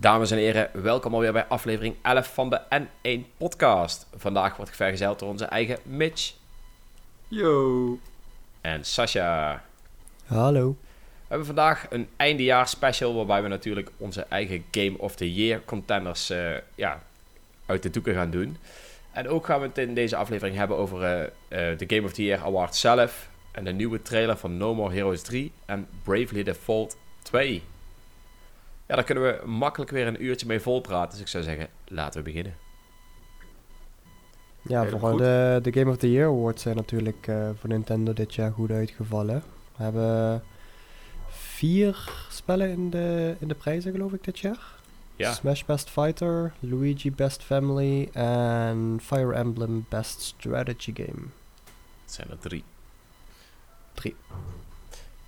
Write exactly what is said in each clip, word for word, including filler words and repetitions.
Dames en heren, welkom alweer bij aflevering elf van de N één podcast. Vandaag wordt vergezeld door onze eigen Mitch. Yo. En Sasha. Hallo. We hebben vandaag een eindejaars special waarbij we natuurlijk onze eigen Game of the Year contenders uh, ja, uit de doeken gaan doen. En ook gaan we het in deze aflevering hebben over de uh, uh, Game of the Year Award zelf. En de nieuwe trailer van No More Heroes drie en Bravely Default twee. Ja, daar kunnen we makkelijk weer een uurtje mee volpraten. Dus ik zou zeggen, laten we beginnen. Ja, vooral de, de Game of the Year Awards zijn natuurlijk uh, voor Nintendo dit jaar goed uitgevallen. We hebben vier spellen in de, in de prijzen, geloof ik, dit jaar. Ja. Smash Best Fighter, Luigi Best Family en Fire Emblem Best Strategy Game. Het zijn er drie. Drie.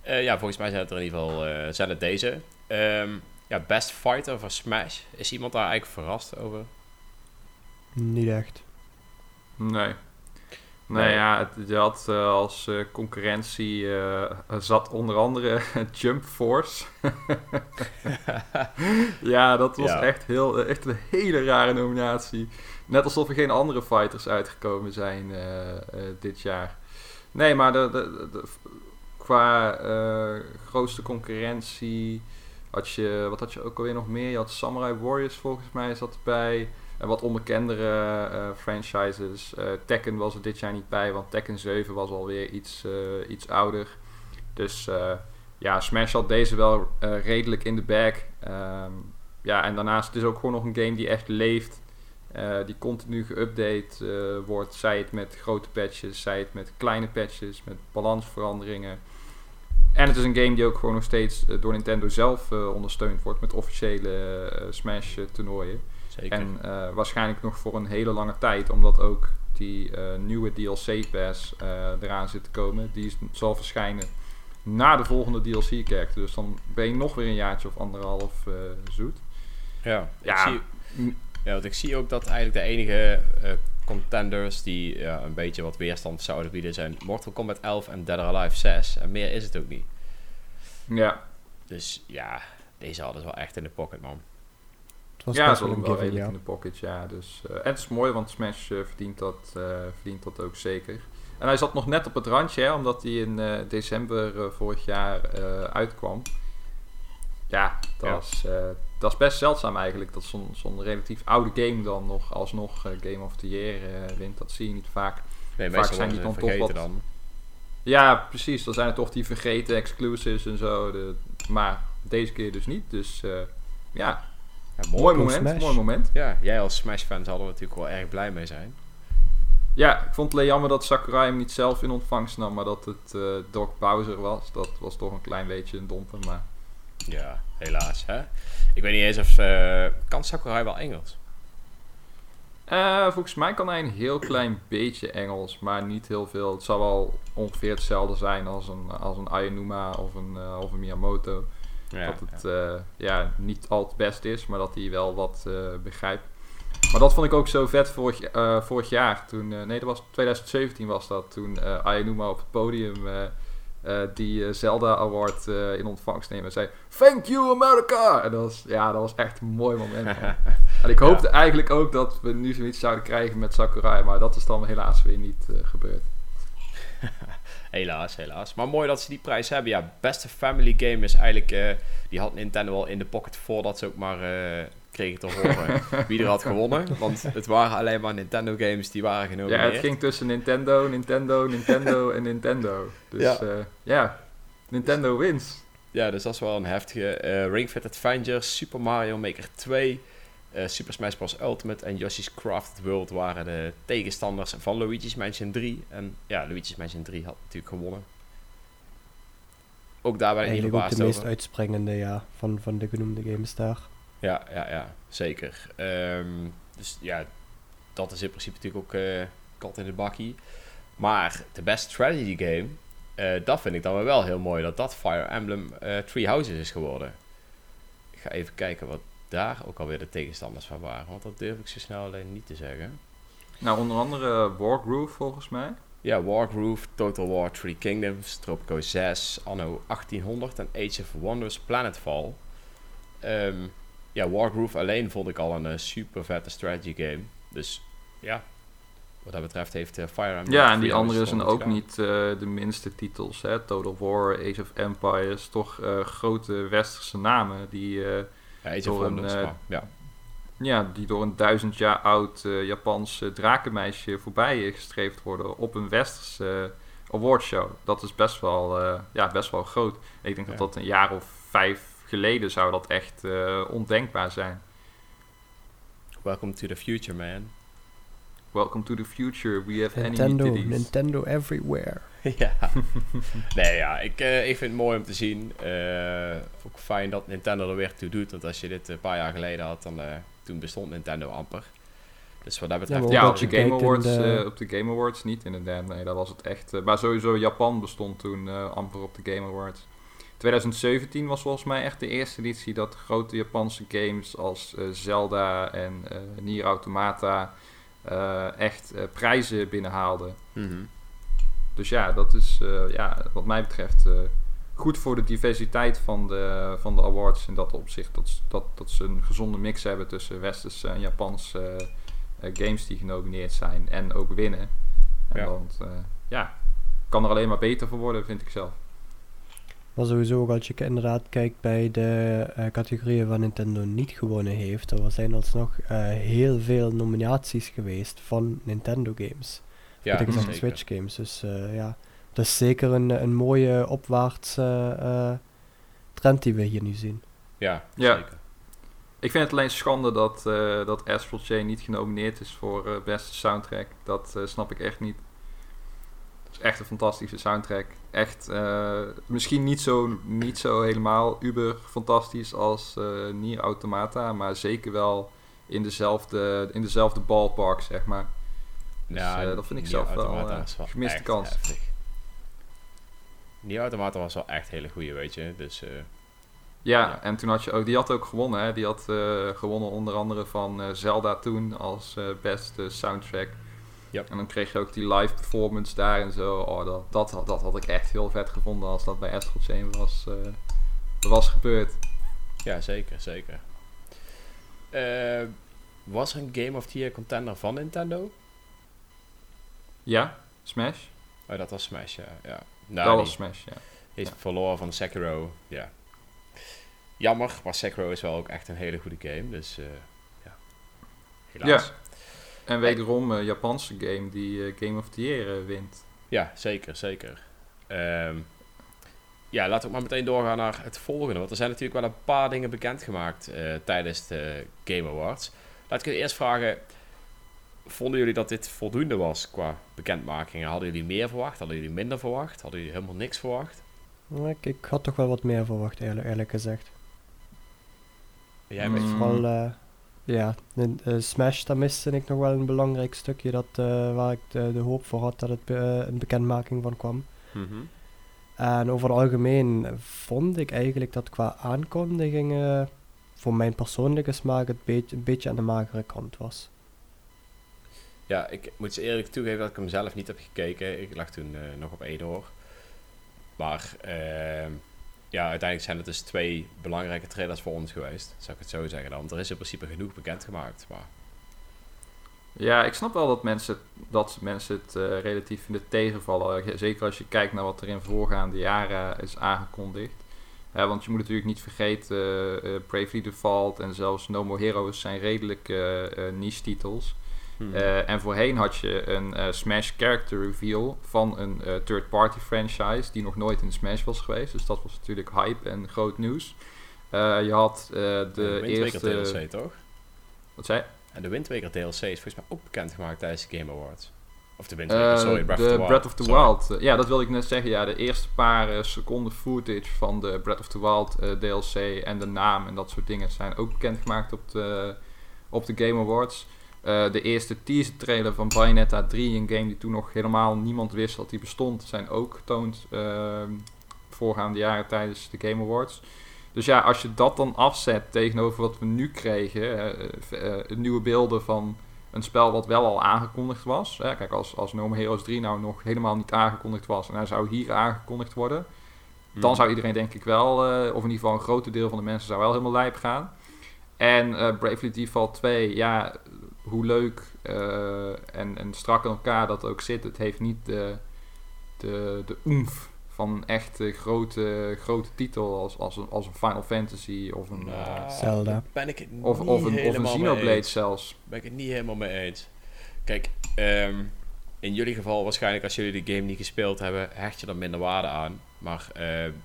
Uh, ja, volgens mij zijn het er in ieder geval uh, zijn het deze. Um, ja, Best Fighter van Smash. Is iemand daar eigenlijk verrast over? Niet echt. Nee. Nou nee, ja, het, het had uh, als uh, concurrentie uh, zat onder andere Jump Force. Ja, dat was ja. echt, heel, echt een hele rare nominatie. Net alsof er geen andere fighters uitgekomen zijn uh, uh, dit jaar. Nee, maar de, de, de, qua uh, grootste concurrentie had je, wat had je ook alweer nog meer? Je had Samurai Warriors volgens mij zat erbij. En wat onbekendere uh, franchises. Uh, Tekken was er dit jaar niet bij, want Tekken zeven was alweer iets, uh, iets ouder. Dus uh, ja, Smash had deze wel uh, redelijk in de bag. Um, ja, en daarnaast het is ook gewoon nog een game die echt leeft. Uh, die continu geüpdate uh, wordt. Zij het met grote patches, zij het met kleine patches, met balansveranderingen. En het is een game die ook gewoon nog steeds uh, door Nintendo zelf uh, ondersteund wordt met officiële uh, Smash toernooien. Zeker. En uh, waarschijnlijk nog voor een hele lange tijd, omdat ook die uh, nieuwe D L C-pass uh, eraan zit te komen. Die zal verschijnen na de volgende D L C-kerk. Dus dan ben je nog weer een jaartje of anderhalf uh, zoet. Ja, ja. Ik zie, ja, want ik zie ook dat eigenlijk de enige uh, contenders die ja, een beetje wat weerstand zouden bieden zijn Mortal Kombat elf en Dead or Alive zes. En meer is het ook niet. Ja. Dus ja, deze hadden ze wel echt in de pocket, man. Het was ja, het was wel redelijk in de pocket, ja. Dus, uh, en het is mooi, want Smash uh, verdient, dat, uh, verdient dat ook zeker. En hij zat nog net op het randje, hè, omdat hij in uh, december uh, vorig jaar uh, uitkwam. Ja, dat, ja. Is, uh, dat is best zeldzaam eigenlijk. Dat zo'n, zo'n relatief oude game dan nog alsnog uh, Game of the Year uh, wint. Dat zie je niet vaak. Nee, vaak zijn die dan toch wat... Dan. Ja, precies. Dan zijn er toch die vergeten exclusives en zo. De... Maar deze keer dus niet. Dus uh, ja... Ja, mooi, mooi moment, Smash. mooi moment. Ja, jij als Smash-fan zal er natuurlijk wel erg blij mee zijn. Ja, ik vond het jammer dat Sakurai hem niet zelf in ontvangst nam, maar dat het uh, Doc Bowser was. Dat was toch een klein beetje een domper, maar... Ja, helaas, hè. Ik weet niet eens of... Uh, kan Sakurai wel Engels? Uh, volgens mij kan hij een heel klein beetje Engels, maar niet heel veel. Het zal wel ongeveer hetzelfde zijn als een, als een Ayanuma of een, uh, of een Miyamoto. Ja, dat het ja. Uh, ja, niet al het best is, maar dat hij wel wat uh, begrijpt. Maar dat vond ik ook zo vet vorig, uh, vorig jaar. Toen, uh, nee, dat was twintig zeventien was dat. Toen uh, Ayanuma op het podium uh, uh, die uh, Zelda Award uh, in ontvangst nemen en zei... Thank you, America! En dat was, ja, dat was echt een mooi moment. En ik hoopte ja. eigenlijk ook dat we nu zoiets zouden krijgen met Sakurai. Maar dat is dan helaas weer niet uh, gebeurd. Helaas, helaas. Maar mooi dat ze die prijs hebben. Ja, beste family game is eigenlijk... Uh, die had Nintendo al in de pocket voordat ze ook maar uh, kregen te horen wie er had gewonnen. Want het waren alleen maar Nintendo games die waren genomineerd. Ja, het ging tussen Nintendo, Nintendo, Nintendo en Nintendo. Dus ja, uh, yeah. Nintendo wins. Ja, dus dat is wel een heftige. Uh, Ring Fit Adventure, Super Mario Maker twee, uh, Super Smash Bros. Ultimate en Yoshi's Crafted World waren de tegenstanders van Luigi's Mansion drie. En ja, Luigi's Mansion drie had natuurlijk gewonnen. Ook daar ben ik niet verbaasd over. De meest uitspringende, ja, van, van de genoemde games daar. Ja, ja, ja, zeker. Um, dus ja, dat is in principe natuurlijk ook uh, kat in de bakkie. Maar de best strategy game, uh, dat vind ik dan wel heel mooi, dat dat Fire Emblem uh, Three Houses is geworden. Ik ga even kijken wat daar ook alweer de tegenstanders van waren, want dat durf ik zo snel alleen niet te zeggen. Nou, onder andere Wargroove volgens mij. Ja, Wargroove, Total War, Three Kingdoms, Tropico zes, Anno achttienhonderd en Age of Wonders Planetfall. Um, ja, Wargroove alleen vond ik al een uh, super vette strategy game. Dus ja, wat dat betreft heeft uh, Fire Emblem... Ja, en die andere zijn ook gedaan. niet uh, de minste titels. Hè? Total War, Age of Empires, toch uh, grote westerse namen die... Uh, ja, Age of Wonders, uh, ja. Ja, die door een duizend jaar oud uh, Japans uh, drakenmeisje voorbij uh, gestreefd worden op een westerse uh, awardshow. Dat is best wel, uh, ja, best wel groot. Ik denk ja. dat dat een jaar of vijf geleden zou dat echt uh, ondenkbaar zijn. Welcome to the future, man. Welcome to the future. We have Nintendo, any Nintendo everywhere. Ja. Nee, ja, ik, uh, ik vind het mooi om te zien. Uh, ook fijn dat Nintendo er weer toe doet. Want als je dit een paar jaar geleden had, dan... Uh, toen bestond Nintendo amper. Dus wat dat betreft... Ja, ja op, de Game Awards, de... Uh, op de Game Awards niet inderdaad. Nee, dat was het echt. Uh, maar sowieso Japan bestond toen uh, amper op de Game Awards. twintig zeventien was volgens mij echt de eerste editie dat grote Japanse games als uh, Zelda en uh, Nier Automata uh, echt uh, prijzen binnenhaalden. Mm-hmm. Dus ja, dat is uh, ja, wat mij betreft... Uh, goed voor de diversiteit van de, van de awards in dat opzicht. Dat, dat, dat ze een gezonde mix hebben tussen westerse en Japanse uh, games die genomineerd zijn en ook winnen. En ja. Want uh, ja, kan er alleen maar beter voor worden, vind ik zelf. Maar sowieso ook als je inderdaad kijkt bij de uh, categorieën waar Nintendo niet gewonnen heeft. Er zijn alsnog uh, heel veel nominaties geweest van Nintendo games. Ja, dat is Switch games, dus uh, ja... Dat is zeker een, een mooie opwaartse uh, trend die we hier nu zien. Ja, ja, zeker. Ik vind het alleen schande dat, uh, dat Astral Chain niet genomineerd is voor uh, beste soundtrack. Dat uh, snap ik echt niet. Het is echt een fantastische soundtrack. Echt, uh, misschien niet zo, niet zo helemaal uber fantastisch als uh, Nier Automata. Maar zeker wel in dezelfde, in dezelfde ballpark, zeg maar. Dus, ja, uh, dat vind ik Nier zelf wel een uh, gemiste kans. Heftig. Nier Automata was wel echt hele goede, weet je. Dus, uh, ja, ja, en toen had je ook... Die had ook gewonnen, hè. Die had uh, gewonnen onder andere van uh, Zelda toen als uh, beste soundtrack. Yep. En dan kreeg je ook die live performance daar en zo. Oh, dat, dat, dat had ik echt heel vet gevonden als dat bij Astral Chain was, uh, was gebeurd. Ja, zeker, zeker. Uh, was er een Game of the Year contender van Nintendo? Ja, Smash. Oh, dat was Smash, ja, ja. Nou, dat was Smash, ja. Hij is ja. verloren van Sekiro, ja. Jammer, maar Sekiro is wel ook echt een hele goede game, dus uh, ja. Helaas. Ja. En wederom een uh, Japanse game die uh, Game of the Year uh, wint. Ja, zeker, zeker. Um, ja, laten we maar meteen doorgaan naar het volgende, want er zijn natuurlijk wel een paar dingen bekendgemaakt uh, tijdens de Game Awards. Laat ik jullie eerst vragen... Vonden jullie dat dit voldoende was qua bekendmakingen? Hadden jullie meer verwacht? Hadden jullie minder verwacht? Hadden jullie helemaal niks verwacht? Ik, ik had toch wel wat meer verwacht, eerlijk, eerlijk gezegd. Jij mm. bent vooral, uh, ja, in, uh, Smash, daar miste ik nog wel een belangrijk stukje dat, uh, waar ik de, de hoop voor had dat het be, uh, een bekendmaking van kwam. Mm-hmm. En over het algemeen vond ik eigenlijk dat qua aankondigingen, voor mijn persoonlijke smaak, het beetje, een beetje aan de magere kant was. Ja, ik moet ze eerlijk toegeven dat ik hem zelf niet heb gekeken. Ik lag toen uh, nog op één oor. Maar uh, ja, uiteindelijk zijn het dus twee belangrijke trailers voor ons geweest. Zou ik het zo zeggen dan. Er is in principe genoeg bekendgemaakt. Maar... Ja, ik snap wel dat mensen, dat mensen het uh, relatief vinden tegenvallen. Zeker als je kijkt naar wat er in voorgaande jaren is aangekondigd. Uh, want je moet natuurlijk niet vergeten, uh, uh, Bravely Default en zelfs No More Heroes zijn redelijk uh, uh, niche titels. Hmm. Uh, en voorheen had je een uh, Smash character reveal van een uh, third-party franchise die nog nooit in Smash was geweest. Dus dat was natuurlijk hype en groot nieuws. Uh, je had uh, de, de eerste... D L C, toch? Wat zei je? En de Wind Waker D L C is volgens mij ook bekendgemaakt tijdens de Game Awards. Of de Wind Waker, uh, sorry, Breath, de of the Breath of the sorry. Wild. Uh, ja, dat wilde ik net zeggen. Ja, de eerste paar uh, seconden footage van de Breath of the Wild uh, D L C en de naam en dat soort dingen zijn ook bekendgemaakt op de, op de Game Awards. Uh, de eerste teaser trailer van Bayonetta drie, een game die toen nog helemaal niemand wist dat die bestond, zijn ook getoond uh, voorgaande jaren tijdens de Game Awards. Dus ja, als je dat dan afzet tegenover wat we nu kregen, uh, uh, nieuwe beelden van een spel wat wel al aangekondigd was. Hè? Kijk, als, als No More Heroes drie nou nog helemaal niet aangekondigd was en hij zou hier aangekondigd worden, hmm. dan zou iedereen denk ik wel, uh, of in ieder geval een groot deel van de mensen zou wel helemaal lijp gaan. En uh, Bravely Default twee, ja, hoe leuk uh, en, en strak in elkaar dat ook zit. Het heeft niet de, de, de oemf van echt grote, grote titel als, als, een, als een Final Fantasy of een nou, uh, Zelda. Ben ik het niet of, of een, of een Xenoblade zelfs. Ben ik het niet helemaal mee eens. Kijk, um, in jullie geval waarschijnlijk als jullie de game niet gespeeld hebben, hecht je er minder waarde aan. Maar uh,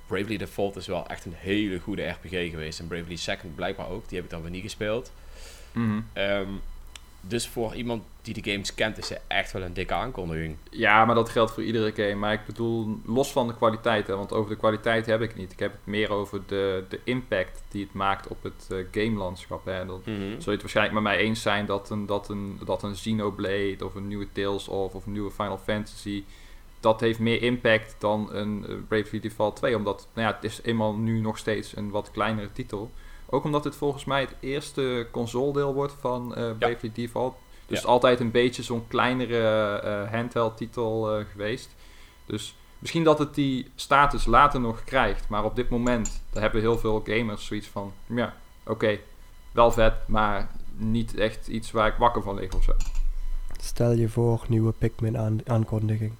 Bravely Default is wel echt een hele goede R P G geweest. En Bravely Second blijkbaar ook. Die heb ik dan weer niet gespeeld. Mm-hmm. Um, dus voor iemand die de games kent is het echt wel een dikke aankondiging. Ja, maar dat geldt voor iedere game. Maar ik bedoel, los van de kwaliteit. Hè, want over de kwaliteit heb ik niet. Ik heb het meer over de, de impact die het maakt op het uh, gamelandschap. Hè. Dan mm-hmm. zul je het waarschijnlijk met mij eens zijn dat een, dat een, dat een Xenoblade of een nieuwe Tales of, of een nieuwe Final Fantasy... dat heeft meer impact dan een Bravely Default twee. Omdat nou ja, het is eenmaal nu nog steeds een wat kleinere titel. Ook omdat het volgens mij het eerste console deel wordt van uh, Bravely ja. Default. Dus ja. altijd een beetje zo'n kleinere uh, handheld titel uh, geweest. Dus misschien dat het die status later nog krijgt. Maar op dit moment daar hebben heel veel gamers zoiets van... ja, oké, okay, wel vet, maar niet echt iets waar ik wakker van lig of zo. Stel je voor, nieuwe Pikmin aan- aankondiging.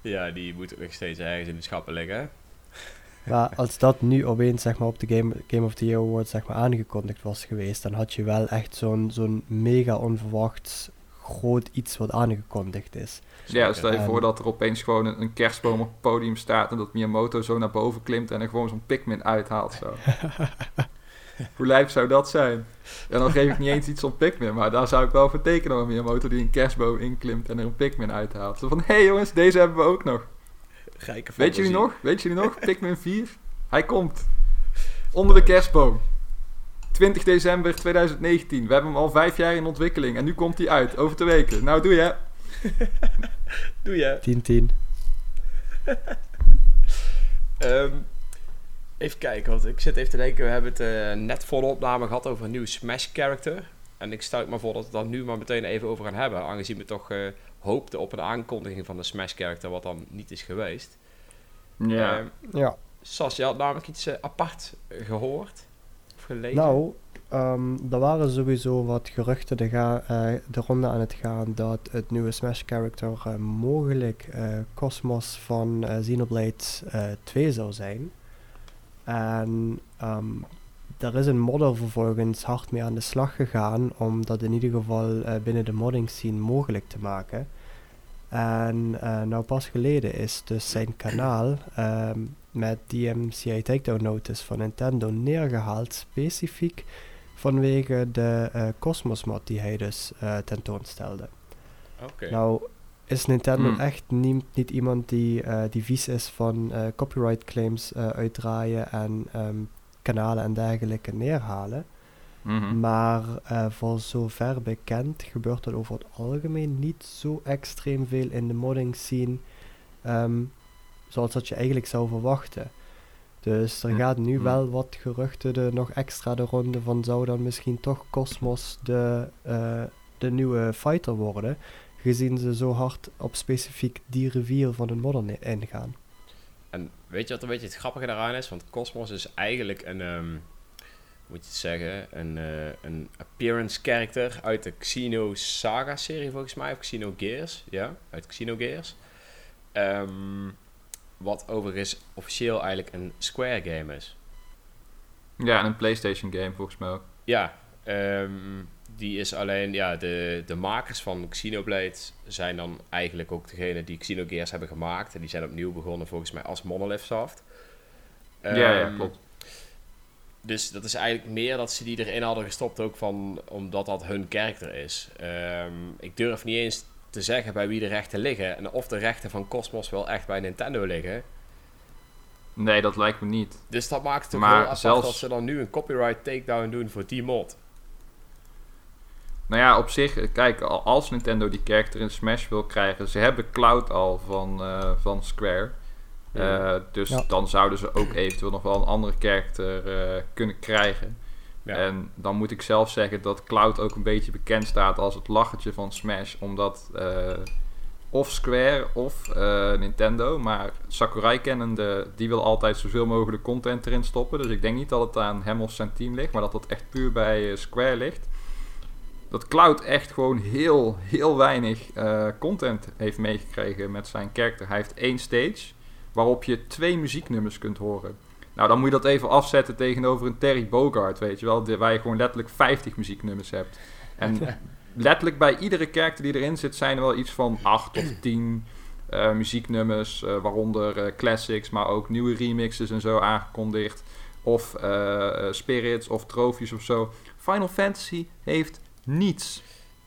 Ja, die moet ook nog steeds ergens in de schappen liggen. Maar als dat nu opeens zeg maar, op de Game, Game of the Year Awards zeg maar, aangekondigd was geweest, dan had je wel echt zo'n, zo'n mega onverwachts groot iets wat aangekondigd is. Ja, stel je en... voor dat er opeens gewoon een, een kerstboom op het podium staat en dat Miyamoto zo naar boven klimt en er gewoon zo'n Pikmin uithaalt. Zo. Hoe lijp zou dat zijn? En dan geef ik niet eens iets om Pikmin, maar daar zou ik wel voor tekenen om een motor die een kerstboom inklimt en er een Pikmin uithaalt. Zo van, hé hey jongens, deze hebben we ook nog. Geike Weet jullie nog? Weet jullie nog? Pikmin vier? Hij komt. Onder de kerstboom. twintig december tweeduizend negentien. We hebben hem al vijf jaar in ontwikkeling en nu komt hij uit. Over twee weken. Nou, doe je. Doe je. tien tien. um. Even kijken, want ik zit even te denken, we hebben het uh, net voor de opname gehad over een nieuw Smash-character. En ik stel me voor dat we het dan nu maar meteen even over gaan hebben, aangezien we toch uh, hoopten op een aankondiging van de Smash-character, wat dan niet is geweest. Ja. Uh, ja. Sas, je had namelijk iets uh, apart gehoord of gelezen? Nou, um, er waren sowieso wat geruchten de, ga- uh, de ronde aan het gaan dat het nieuwe Smash-character uh, mogelijk uh, Cosmos van uh, Xenoblade uh, twee zou zijn. En um, daar is een modder vervolgens hard mee aan de slag gegaan om dat in ieder geval uh, binnen de modding scene mogelijk te maken. En uh, nou pas geleden is dus zijn kanaal um, met D M C A Takedown Notice van Nintendo neergehaald specifiek vanwege de uh, Cosmos mod die hij dus uh, tentoonstelde. Okay. Nou, is Nintendo hmm. echt niet, niet iemand die, uh, die vies is van uh, copyright claims uh, uitdraaien en um, kanalen en dergelijke neerhalen. Mm-hmm. Maar uh, voor zover bekend gebeurt dat over het algemeen niet zo extreem veel in de modding scene um, zoals dat je eigenlijk zou verwachten. Dus er gaat nu mm-hmm. wel wat geruchten de, nog extra de ronde van zou dan misschien toch Cosmos de, uh, de nieuwe fighter worden... gezien ze zo hard op specifiek die rivier van een modder ingaan. En weet je wat een beetje het grappige daaraan is? Want Cosmos is eigenlijk een, um, moet je het zeggen, een, uh, een appearance character uit de Xeno Saga serie volgens mij, of Xenogears, ja, uit Xenogears. Um, wat overigens officieel eigenlijk een Square game is. Ja, en een PlayStation game volgens mij ook. Ja, um, die is alleen, ja, de, de makers van Xenoblade zijn dan eigenlijk ook degene die Xenogears hebben gemaakt. En die zijn opnieuw begonnen volgens mij als Monolith Soft. Um, ja, ja, klopt. Dus dat is eigenlijk meer dat ze die erin hadden gestopt ook van, omdat dat hun karakter is. Um, ik durf niet eens te zeggen bij wie de rechten liggen. En of de rechten van Cosmos wel echt bij Nintendo liggen. Nee, dat lijkt me niet. Dus dat maakt het ook wel apart zelfs... dat ze dan nu een copyright takedown doen voor die mod. Nou ja, op zich, kijk, als Nintendo die character in Smash wil krijgen... ze hebben Cloud al van, uh, van Square. Ja. Uh, dus ja. dan zouden ze ook eventueel nog wel een andere character uh, kunnen krijgen. Ja. En dan moet ik zelf zeggen dat Cloud ook een beetje bekend staat als het lachertje van Smash. Omdat uh, of Square of uh, Nintendo. Maar Sakurai kennende, die wil altijd zoveel mogelijk content erin stoppen. Dus ik denk niet dat het aan hem of zijn team ligt, maar dat dat echt puur bij uh, Square ligt. Dat Cloud echt gewoon heel, heel weinig uh, content heeft meegekregen met zijn karakter. Hij heeft één stage waarop je twee muzieknummers kunt horen. Nou, dan moet je dat even afzetten tegenover een Terry Bogard, weet je wel. Waar je gewoon letterlijk vijftig muzieknummers hebt. En letterlijk bij iedere karakter die erin zit zijn er wel iets van acht of tien uh, muzieknummers. Uh, waaronder uh, classics, maar ook nieuwe remixes en zo aangekondigd. Of uh, uh, spirits of trofies of zo. Final Fantasy heeft niets.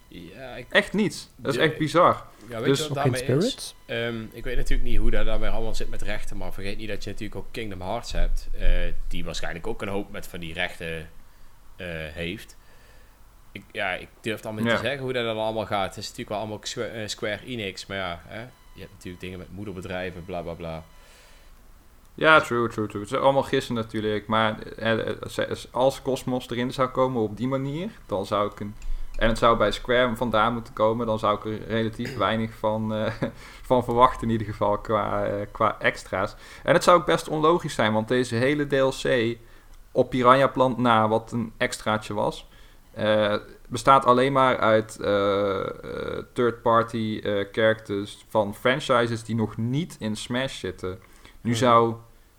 Ja, ik... Echt niets. Dat is de... echt bizar. Ja, weet dus... je wat daarmee is? Um, ik weet natuurlijk niet hoe dat daarmee allemaal zit met rechten. Maar vergeet niet dat je natuurlijk ook Kingdom Hearts hebt. Uh, die waarschijnlijk ook een hoop met van die rechten uh, heeft. Ik, ja, ik durf dan niet ja. te zeggen hoe dat dan allemaal gaat. Het is natuurlijk wel allemaal squ- uh, Square Enix. Maar ja, hè? Je hebt natuurlijk dingen met moederbedrijven, bla bla bla. Ja, true, true, true. Het is allemaal gissen natuurlijk. Maar eh, als Cosmos erin zou komen op die manier, dan zou ik een... En het zou bij Square vandaan moeten komen. Dan zou ik er relatief weinig van, uh, van verwachten in ieder geval qua, uh, qua extra's. En het zou ook best onlogisch zijn. Want deze hele D L C op Piranha Plant na, wat een extraatje was, uh, bestaat alleen maar uit uh, uh, third-party uh, characters van franchises die nog niet in Smash zitten. Nu hmm. zou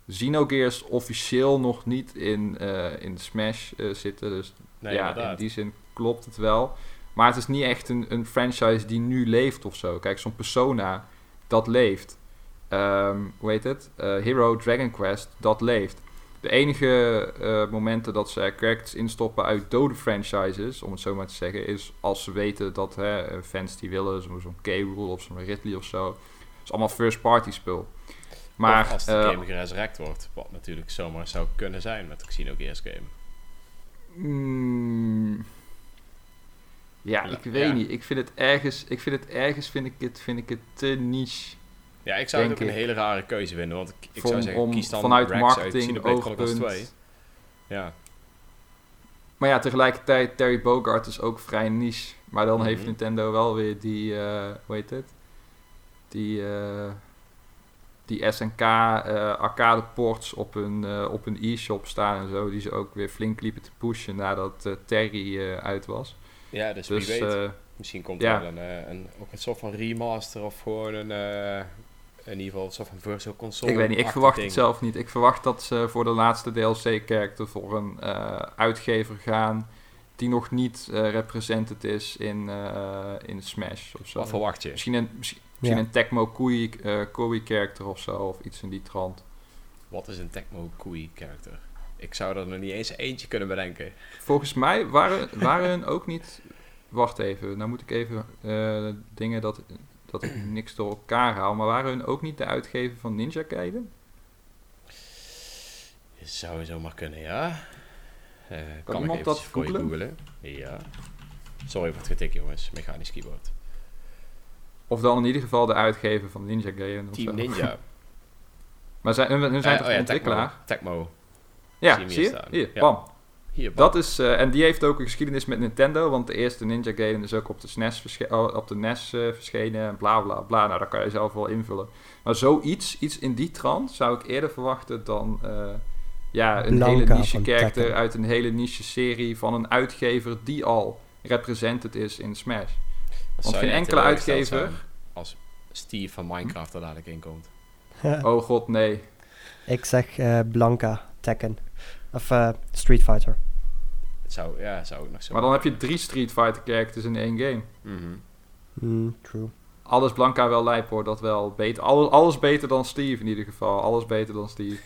Xenogears officieel nog niet in, uh, in Smash uh, zitten. Dus nee, ja, inderdaad. In die zin... klopt het wel. Maar het is niet echt een, een franchise die nu leeft of zo. Kijk, zo'n Persona, dat leeft. Um, hoe heet het? Uh, Hero Dragon Quest, dat leeft. De enige uh, momenten dat ze characters instoppen uit dode franchises, om het zo maar te zeggen, is als ze weten dat hè, fans die willen, zo'n K-Rool of zo'n Ridley of zo. Dat is allemaal first-party spul. Maar of als de uh, game geresurrect wordt, wat natuurlijk zomaar zou kunnen zijn met de Xenogears game. Mm, Ja, ik weet ja. niet. Ik vind het ergens, ik vind het ergens vind ik het, vind ik het te niche. Ja, ik zou het ook ik. een hele rare keuze vinden. Want ik, ik Van, zou zeggen, om, kies dan vanuit marketing oogpunt. Ja. Maar ja, tegelijkertijd, Terry Bogard is ook vrij niche. Maar dan mm-hmm. heeft Nintendo wel weer die, uh, hoe heet het? Die, uh, die S N K uh, arcade ports op hun, uh, op hun e-shop staan en zo. Die ze ook weer flink liepen te pushen nadat uh, Terry uh, uit was. Ja, dus, dus wie weet. Uh, Misschien komt er ja. wel een, een, een, ook een soort van remaster of gewoon een, uh, in ieder geval een soort van virtual console. Ik weet niet, ik verwacht ding. het zelf niet. Ik verwacht dat ze voor de laatste D L C-character voor een uh, uitgever gaan die nog niet uh, represented is in, uh, in Smash of zo. Wat verwacht je? Misschien een, misschien, ja. misschien een Tecmo Koei uh, Koei-character of zo, of iets in die trant. Wat is een Tecmo Koei-character? Ik zou er nog niet eens eentje kunnen bedenken. Volgens mij waren, waren ook niet... Wacht even, nou moet ik even uh, dingen dat, dat ik niks door elkaar haal. Maar waren hun ook niet de uitgever van Ninja Gaiden? Zou zomaar kunnen, ja. Uh, kan kan iemand dat voor googlen? googlen? Ja. Sorry voor het getik, jongens. Mechanisch keyboard. Of dan in ieder geval de uitgever van Ninja Gaiden. Team Ninja. Maar zijn, hun, hun zijn uh, toch oh ja, ontwikkelaar? Tecmo. Tecmo. Ja, zie je? Zie je? Hier, ja. bam. Hier, bam. Dat is, uh, en die heeft ook een geschiedenis met Nintendo, want de eerste Ninja Gaiden is ook op de S N E S, versche- oh, op de N E S uh, verschenen en bla bla bla. Nou, dat kan je zelf wel invullen. Maar zoiets, iets in die trant, zou ik eerder verwachten dan uh, ja, een Blanca hele niche character uit een hele niche serie van een uitgever die al represented is in Smash. Dat want geen enkele uitgever... Als Steve van Minecraft er dadelijk in komt. Oh god, nee. Ik zeg uh, Blanca, Tekken. Of uh, Street Fighter. Het zou, ja, zou ook nog zo. Maar dan heb je drie Street Fighter characters in één game. Mm-hmm. Mm, true. Alles Blanca wel lijp hoor, dat wel. Beter, alles, alles beter dan Steve in ieder geval. Alles beter dan Steve.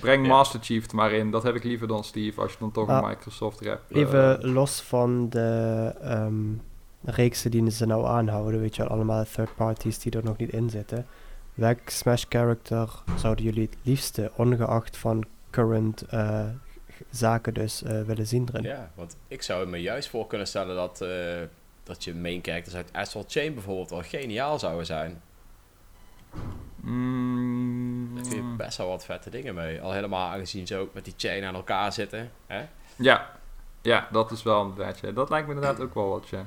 Breng ja. Master Chief maar in. Dat heb ik liever dan Steve als je dan toch ah, een Microsoft rap. Uh, even los van de um, reeksen die ze nou aanhouden. Weet je wel, allemaal third parties die er nog niet in zitten. Welk Smash-character zouden jullie het liefste, ongeacht van current uh, zaken dus, uh, willen zien erin? Ja, want ik zou me juist voor kunnen stellen dat, uh, dat je main characters uit Astral Chain bijvoorbeeld wel geniaal zouden zijn. Mm. Daar kun je best wel wat vette dingen mee. Al helemaal aangezien ze ook met die chain aan elkaar zitten. Hè? Ja. ja, dat is wel inderdaad. Ja. Dat lijkt me inderdaad ook wel wat, ja.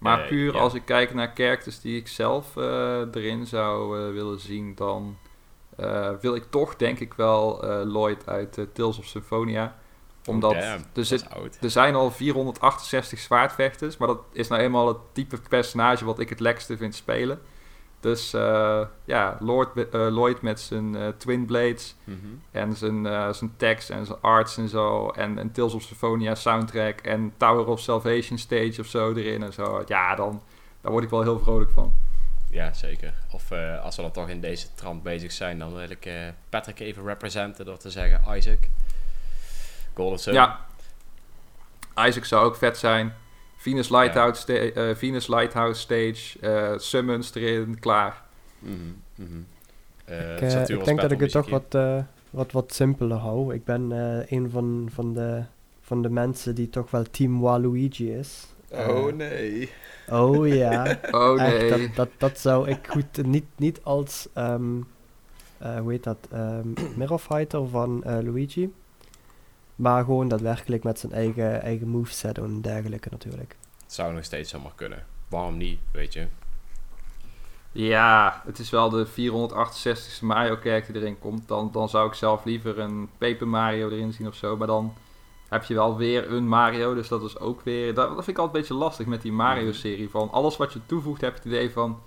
Maar nee, puur ja. als ik kijk naar characters die ik zelf uh, erin zou uh, willen zien, dan uh, wil ik toch denk ik wel uh, Lloyd uit uh, Tales of Symphonia. Omdat oh damn, er, zit, er zijn al vierhonderdachtenzestig zwaardvechters, maar dat is nou eenmaal het type personage wat ik het lekkerste vind spelen. Dus uh, ja, Lord, uh, Lloyd met zijn uh, Twin Blades mm-hmm. en zijn, uh, zijn tags en zijn arts en zo. En, en Tales of Symphonia soundtrack en Tower of Salvation stage of zo erin en zo. Ja, dan, daar word ik wel heel vrolijk van. Ja, zeker. Of uh, als we dan toch in deze trant bezig zijn, dan wil ik uh, Patrick even representen door te zeggen Isaac. Golden Sun. Ja, Isaac zou ook vet zijn. Venus Lighthouse, ja. sta- uh, Venus Lighthouse Stage, uh, Summons erin, klaar. Mm-hmm, mm-hmm. Uh, ik, uh, ik denk dat ik het toch wat, uh, wat, wat simpeler hou. Ik ben uh, een van, van, de, van de mensen die toch wel Team Waluigi is. Uh, oh nee. Oh ja. Oh nee. Echt, dat, dat, dat zou ik goed niet, niet als, um, uh, hoe heet dat, um, Mirror Fighter van uh, Luigi. Maar gewoon daadwerkelijk met zijn eigen, eigen moveset en dergelijke natuurlijk. Het zou nog steeds zomaar kunnen. Waarom niet, weet je? Ja, het is wel de vierhonderdachtenzestigste Mario-kerk die erin komt. Dan, dan zou ik zelf liever een Paper Mario erin zien of zo. Maar dan heb je wel weer een Mario. Dus dat is ook weer... Dat, dat vind ik altijd een beetje lastig met die Mario-serie. Van alles wat je toevoegt, heb je het idee van...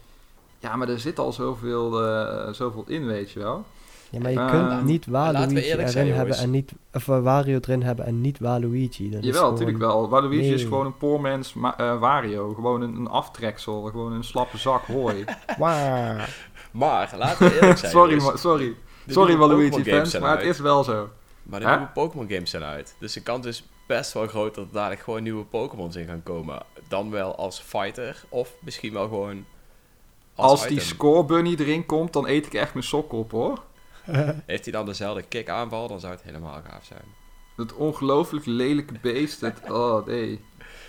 Ja, maar er zit al zoveel, uh, zoveel in, weet je wel. Ja, maar je uh, kunt niet Waluigi erin zijn, hebben en niet... Of Wario erin hebben en niet Waluigi. Dat jawel, natuurlijk gewoon... wel. Waluigi nee. is gewoon een poor man's ma- uh, Wario. Gewoon een, een aftreksel. Gewoon een slappe zak hooi. maar... maar, laten we eerlijk zijn. sorry, ma- sorry. Sorry Waluigi-fans, maar uit. Het is wel zo. Maar de huh? nieuwe Pokémon-games zijn uit. Dus de kans is best wel groot dat er dadelijk gewoon nieuwe Pokémon's in gaan komen. Dan wel als fighter, of misschien wel gewoon... Als, als die scorebunny erin komt, dan eet ik echt mijn sok op, hoor. Heeft hij dan dezelfde kick aanval, dan zou het helemaal gaaf zijn. Dat ongelooflijk lelijke beest. Het, oh nee.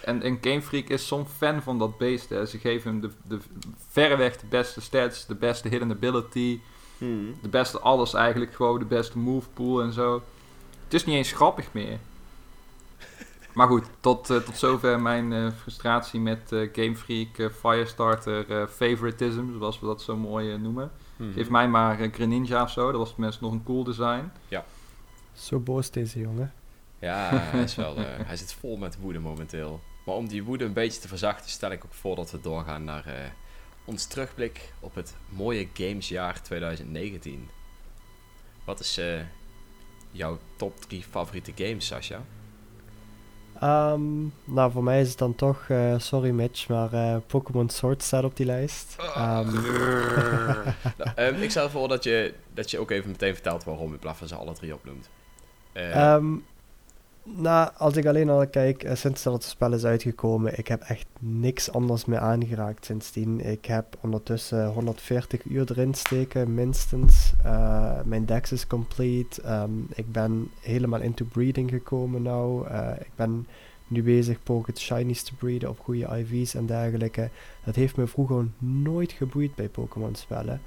En, en Game Freak is zo'n fan van dat beest. Hè. Ze geven hem de, de, verreweg de beste stats, de beste hidden ability. Hmm. De beste alles eigenlijk. Gewoon de beste move pool en zo. Het is niet eens grappig meer. Maar goed, tot, uh, tot zover mijn uh, frustratie met uh, Game Freak, uh, Firestarter, uh, favoritism, zoals we dat zo mooi uh, noemen. Hmm. Geef mij maar uh, Greninja of zo, dat was tenminste nog een cool design. Ja. Zo boos deze jongen. Ja, hij, is wel, uh, hij zit vol met woede momenteel. Maar om die woede een beetje te verzachten, stel ik ook voor dat we doorgaan naar uh, ons terugblik op het mooie gamesjaar twintig negentien. Wat is uh, jouw top drie favoriete games, Sasha? Um, nou, voor mij is het dan toch, uh, sorry Mitch, maar uh, Pokémon Sword staat op die lijst. Um. nou, um, ik stel voor dat je, dat je ook even meteen vertelt waarom, in plaats van ze alle drie opnoemt. Uh. Um, nou, als ik alleen al kijk, uh, sinds dat het spel is uitgekomen, ik heb echt niks anders meer aangeraakt sindsdien. Ik heb ondertussen honderdveertig uur erin steken, minstens. Uh, mijn dex is complete. Um, ik ben helemaal into breeding gekomen nou. Uh, ik ben nu bezig Pocket Shinies te breeden op goede I V's en dergelijke. Dat heeft me vroeger nooit geboeid bij Pokémon spellen.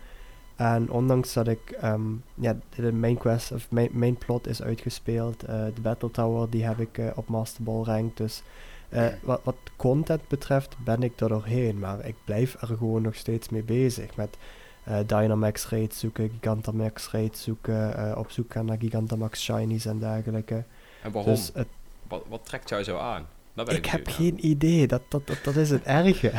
En ondanks dat ik, um, ja, de main quest, of mijn, mijn plot is uitgespeeld, uh, de Battle Tower, die heb ik uh, op Master Ball rank, dus uh, wat, wat content betreft ben ik er doorheen, maar ik blijf er gewoon nog steeds mee bezig, met uh, Dynamax raids zoeken, Gigantamax raids zoeken, uh, op zoek gaan naar Gigantamax Shinies en dergelijke. En waarom? Dus, uh, wat, wat trekt jou zo aan? Ik, ik heb geen aan. idee, dat, dat, dat, dat is het erge.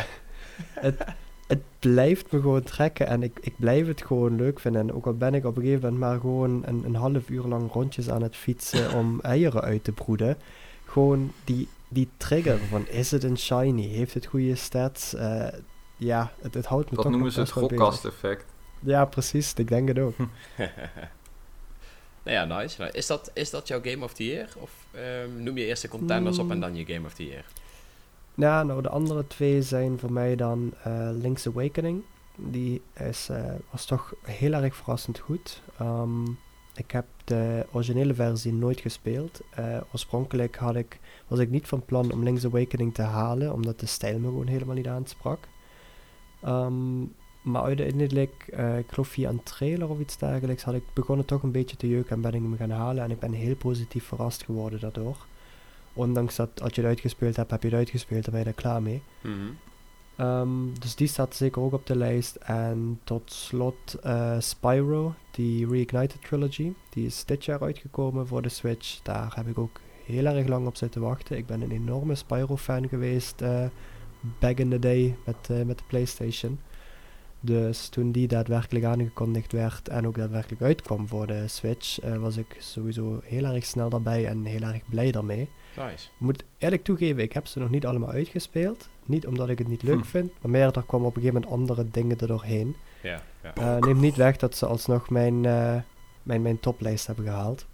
het, Het blijft me gewoon trekken en ik, ik blijf het gewoon leuk vinden. En ook al ben ik op een gegeven moment maar gewoon een, een half uur lang rondjes aan het fietsen om eieren uit te broeden. Gewoon die, die trigger van is het een shiny? Heeft het goede stats? Uh, ja, het, het houdt me dat toch nog best wel bezig. Dat noemen ze het gokkast effect. Ja, precies. Ik denk het ook. nou ja, nice. Nou, is, dat, is dat jouw Game of the Year? Of um, noem je eerst de contenders hmm. op en dan je Game of the Year? Ja, nou de andere twee zijn voor mij dan uh, Link's Awakening. Die is, uh, was toch heel erg verrassend goed. Um, ik heb de originele versie nooit gespeeld. Uh, oorspronkelijk had ik, was ik niet van plan om Link's Awakening te halen, omdat de stijl me gewoon helemaal niet aansprak. Um, maar uiteindelijk, uh, ik geloof via een trailer of iets dergelijks, had ik begonnen toch een beetje te jeuken en ben ik hem gaan halen. En ik ben heel positief verrast geworden daardoor. Ondanks dat als je het uitgespeeld hebt, heb je het uitgespeeld en ben je er klaar mee. Mm-hmm. Um, dus die staat zeker ook op de lijst. En tot slot uh, Spyro, die Reignited Trilogy. Die is dit jaar uitgekomen voor de Switch. Daar heb ik ook heel erg lang op zitten wachten. Ik ben een enorme Spyro-fan geweest uh, back in the day met, uh, met de PlayStation. Dus toen die daadwerkelijk aangekondigd werd en ook daadwerkelijk uitkwam voor de Switch, uh, was ik sowieso heel erg snel daarbij en heel erg blij daarmee. Nice. Moet eerlijk toegeven, ik heb ze nog niet allemaal uitgespeeld. Niet omdat ik het niet leuk hm. vind, maar meer er kwamen op een gegeven moment andere dingen er doorheen. Yeah, yeah. Uh, neem niet weg dat ze alsnog mijn, uh, mijn, mijn toplijst hebben gehaald.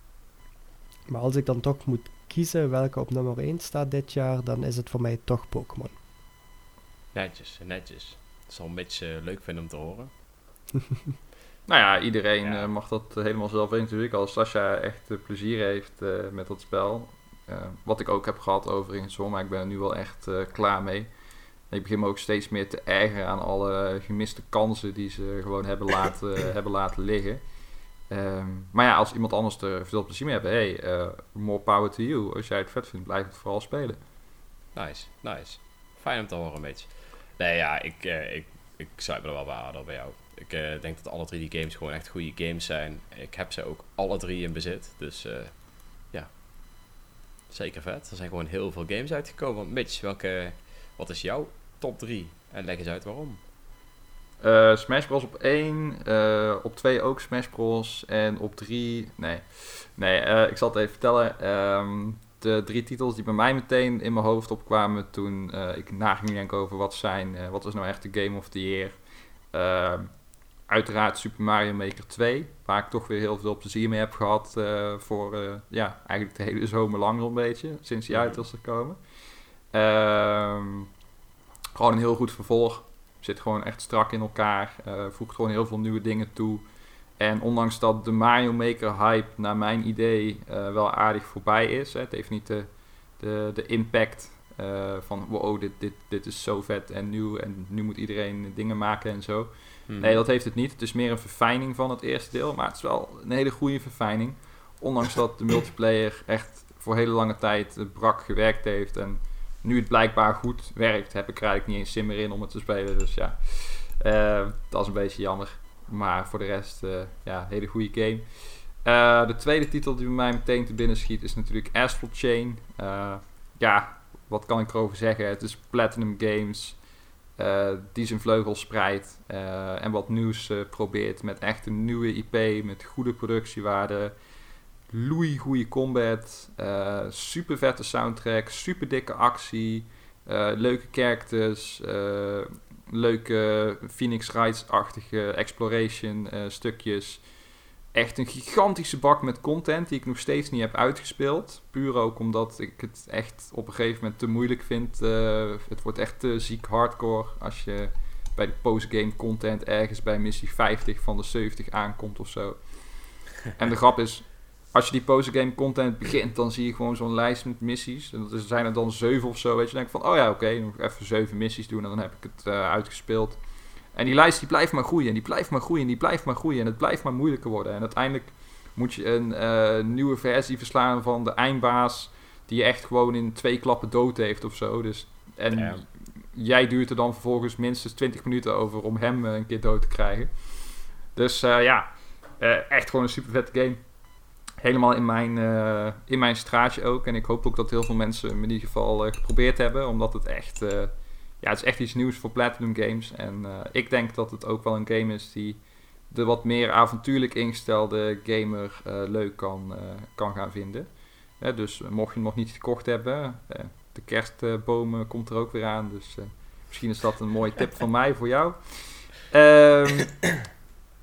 Maar als ik dan toch moet kiezen welke op nummer één staat dit jaar, dan is het voor mij toch Pokémon. Netjes, netjes. Dat zal Mitch uh, leuk vinden om te horen. Nou ja, iedereen ja. Uh, mag dat helemaal zelf weten natuurlijk. Als Sasha echt uh, plezier heeft uh, met dat spel. Uh, wat ik ook heb gehad overigens, maar ik ben er nu wel echt uh, klaar mee. En ik begin me ook steeds meer te ergeren aan alle gemiste kansen die ze gewoon hebben laten, uh, hebben laten liggen. Um, maar ja, als iemand anders er veel plezier mee heeft, hey, uh, more power to you. Als jij het vet vindt, blijf het vooral spelen. Nice, nice. Fijn om te horen, Mitch. Nee, ja, ik, eh, ik, ik sluit me er wel bij aan dan bij jou. Ik eh, denk dat alle drie die games gewoon echt goede games zijn. Ik heb ze ook alle drie in bezit. Dus uh, ja, zeker vet. Er zijn gewoon heel veel games uitgekomen. Want Mitch, welke, wat is jouw top drie? En leg eens uit waarom. Uh, Smash Bros op één, uh, op twee ook Smash Bros. En op drie, nee, nee uh, ik zal het even vertellen. Um, de drie titels die bij mij meteen in mijn hoofd opkwamen toen uh, ik na ging denken over wat zijn, uh, wat is nou echt de Game of the Year. Uh, uiteraard Super Mario Maker twee, waar ik toch weer heel veel plezier mee heb gehad uh, voor uh, ja, eigenlijk de hele zomer lang zo'n beetje, sinds die uit is gekomen. Uh, gewoon een heel goed vervolg. Zit gewoon echt strak in elkaar. Uh, voegt gewoon heel veel nieuwe dingen toe. En ondanks dat de Mario Maker hype naar mijn idee uh, wel aardig voorbij is. Hè, het heeft niet de, de, de impact uh, van wow, dit, dit, dit is zo vet en nieuw. En nu moet iedereen dingen maken en zo. Hmm. Nee, dat heeft het niet. Het is meer een verfijning van het eerste deel. Maar het is wel een hele goede verfijning. Ondanks dat de multiplayer echt voor hele lange tijd brak gewerkt heeft. En nu het blijkbaar goed werkt, heb ik er eigenlijk niet eens zin meer in om het te spelen. Dus ja, uh, dat is een beetje jammer. Maar voor de rest, uh, ja, hele goede game. Uh, de tweede titel die bij mij meteen te binnen schiet is natuurlijk Astral Chain. Uh, ja, wat kan ik erover zeggen? Het is Platinum Games uh, die zijn vleugels spreidt. Uh, en wat nieuws uh, probeert met echt een nieuwe I P, met goede productiewaarde. Loei goede combat, uh, super vette soundtrack, super dikke actie, uh, leuke characters, uh, leuke Phoenix Wright-achtige exploration uh, stukjes. Echt een gigantische bak met content die ik nog steeds niet heb uitgespeeld. Puur ook omdat ik het echt op een gegeven moment te moeilijk vind. Uh, het wordt echt te ziek hardcore als je bij de postgame content ergens bij missie vijftig van de zeventig aankomt of zo. En de grap is, als je die postgame content begint, dan zie je gewoon zo'n lijst met missies. En er zijn er dan zeven of zo. Weet je, dan denk ik van, oh ja, oké, okay, nog even zeven missies doen en dan heb ik het uh, uitgespeeld. En die lijst die blijft maar groeien en die blijft maar groeien en die blijft maar groeien. En het blijft maar moeilijker worden. En uiteindelijk moet je een uh, nieuwe versie verslaan van de eindbaas die je echt gewoon in twee klappen dood heeft of zo. Dus, en ja. Jij duurt er dan vervolgens minstens twintig minuten over om hem uh, een keer dood te krijgen. Dus uh, ja, uh, echt gewoon een super vette game. Helemaal in mijn, uh, in mijn straatje ook. En ik hoop ook dat heel veel mensen hem in ieder geval uh, geprobeerd hebben. Omdat het echt, uh, ja, het is echt iets nieuws voor Platinum Games. En uh, ik denk dat het ook wel een game is die de wat meer avontuurlijk ingestelde gamer uh, leuk kan, uh, kan gaan vinden. Ja, dus mocht je hem nog niet gekocht hebben, uh, de kerstboom uh, komt er ook weer aan. Dus uh, misschien is dat een mooie tip van mij voor jou. Um,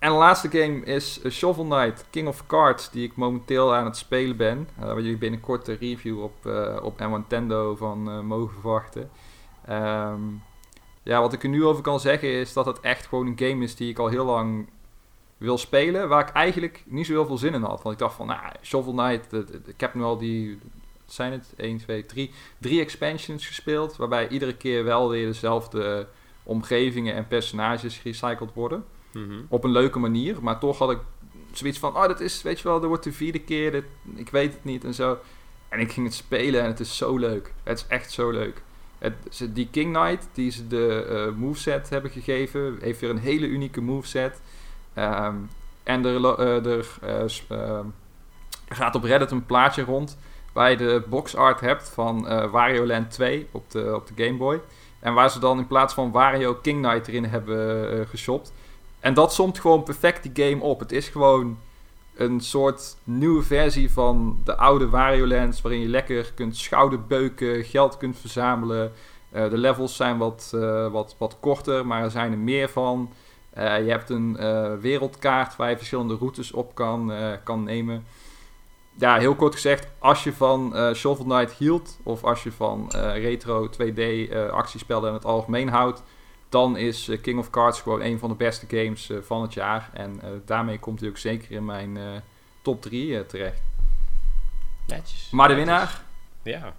En de laatste game is Shovel Knight, King of Cards, die ik momenteel aan het spelen ben. Uh, waar jullie binnenkort de review op, uh, op Nintendo van uh, mogen verwachten. Um, ja, wat ik er nu over kan zeggen is dat het echt gewoon een game is die ik al heel lang wil spelen. Waar ik eigenlijk niet zo heel veel zin in had. Want ik dacht van, nou, nah, Shovel Knight, uh, ik heb nu al die, wat zijn het? één, twee, drie. Drie expansions gespeeld, waarbij iedere keer wel weer dezelfde omgevingen en personages gerecycled worden. Mm-hmm. Op een leuke manier, maar toch had ik zoiets van, oh dat is, weet je wel, dat wordt de vierde keer, dit, ik weet het niet en zo. En ik ging het spelen en het is zo leuk. Het is echt zo leuk. Het, ze, die King Knight, die ze de uh, moveset hebben gegeven, heeft weer een hele unieke moveset. Um, en er, uh, er uh, uh, gaat op Reddit een plaatje rond waar je de box art hebt van uh, Wario Land twee op de, op de Game Boy. En waar ze dan in plaats van Wario King Knight erin hebben uh, geshopt. En dat somt gewoon perfect die game op. Het is gewoon een soort nieuwe versie van de oude Wario Lands, waarin je lekker kunt schouderbeuken, geld kunt verzamelen. Uh, de levels zijn wat, uh, wat, wat korter, maar er zijn er meer van. Uh, je hebt een uh, wereldkaart waar je verschillende routes op kan, uh, kan nemen. Ja, heel kort gezegd, als je van uh, Shovel Knight hield, of als je van uh, retro twee D uh, actiespellen in het algemeen houdt, dan is uh, King of Cards gewoon een van de beste games uh, van het jaar. En uh, daarmee komt hij ook zeker in mijn uh, top drie uh, terecht. Netjes. Maar de winnaar ja.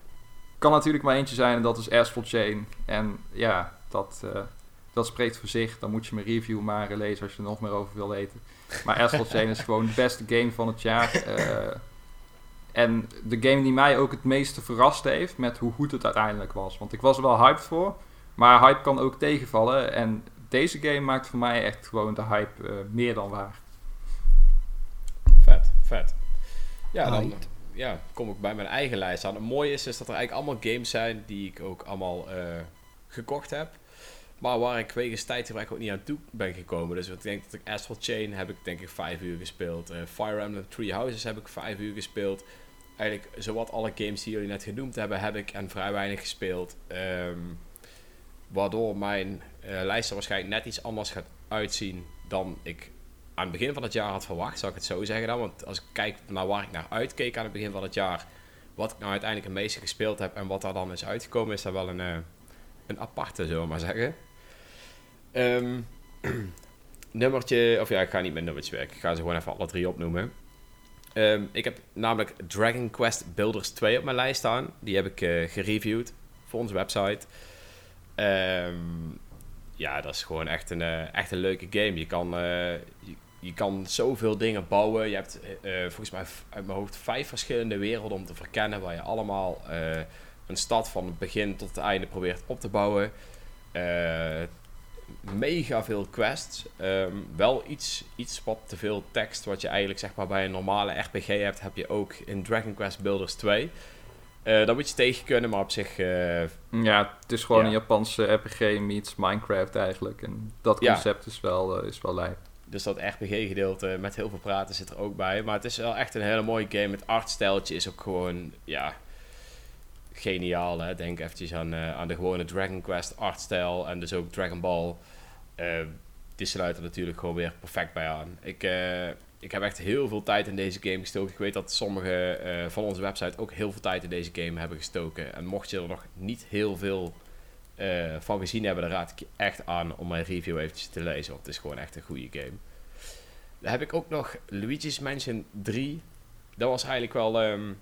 kan natuurlijk maar eentje zijn, en dat is Astral Chain. En ja, dat, uh, dat spreekt voor zich. Dan moet je mijn review maar uh, lezen als je er nog meer over wil weten. Maar Astral Chain is gewoon de beste game van het jaar. Uh, en de game die mij ook het meeste verrast heeft met hoe goed het uiteindelijk was. Want ik was er wel hyped voor. Maar hype kan ook tegenvallen. En deze game maakt voor mij echt gewoon de hype uh, meer dan waar. Vet, vet. Ja, dan ja, kom ik bij mijn eigen lijst aan. Het mooie is, is dat er eigenlijk allemaal games zijn die ik ook allemaal uh, gekocht heb. Maar waar ik wegens tijdgebruik ook niet aan toe ben gekomen. Dus ik denk dat ik Astral Chain heb ik denk ik vijf uur gespeeld. Uh, Fire Emblem Three Houses heb ik vijf uur gespeeld. Eigenlijk zowat alle games die jullie net genoemd hebben, heb ik en vrij weinig gespeeld. Ehm... Um, Waardoor mijn uh, lijst er waarschijnlijk net iets anders gaat uitzien dan ik aan het begin van het jaar had verwacht. Zou ik het zo zeggen dan? Want als ik kijk naar waar ik naar uitkeek aan het begin van het jaar. Wat ik nou uiteindelijk het meeste gespeeld heb en wat daar dan is uitgekomen. Is daar wel een, uh, een aparte, zullen we maar zeggen. Um, nummertje, of ja, ik ga niet met nummertjes werken. Ik ga ze gewoon even alle drie opnoemen. Um, ik heb namelijk Dragon Quest Builders twee op mijn lijst staan. Die heb ik uh, gereviewd voor onze website. Um, ja, dat is gewoon echt een, uh, echt een leuke game. Je kan, uh, je, je kan zoveel dingen bouwen. Je hebt uh, volgens mij v- uit mijn hoofd vijf verschillende werelden om te verkennen. Waar je allemaal uh, een stad van het begin tot het einde probeert op te bouwen. Uh, mega veel quests. Um, wel iets, iets wat te veel tekst. Wat je eigenlijk zeg maar, bij een normale R P G hebt. Heb je ook in Dragon Quest Builders twee. Uh, dat moet je tegen kunnen, maar op zich... Uh, ja, het is gewoon ja. een Japanse R P G meets Minecraft eigenlijk. En dat concept ja. is wel, uh, is wel lijp. Dus dat R P G-gedeelte met heel veel praten zit er ook bij. Maar het is wel echt een hele mooie game. Het artstijltje is ook gewoon, ja... geniaal, hè. Denk eventjes aan, uh, aan de gewone Dragon Quest artstijl. En dus ook Dragon Ball. Uh, die sluit er natuurlijk gewoon weer perfect bij aan. Ik... Uh, Ik heb echt heel veel tijd in deze game gestoken. Ik weet dat sommige uh, van onze website ook heel veel tijd in deze game hebben gestoken. En mocht je er nog niet heel veel uh, van gezien hebben, dan raad ik je echt aan om mijn review eventjes te lezen. Want het is gewoon echt een goede game. Dan heb ik ook nog Luigi's Mansion drie. Dat was eigenlijk wel... Um,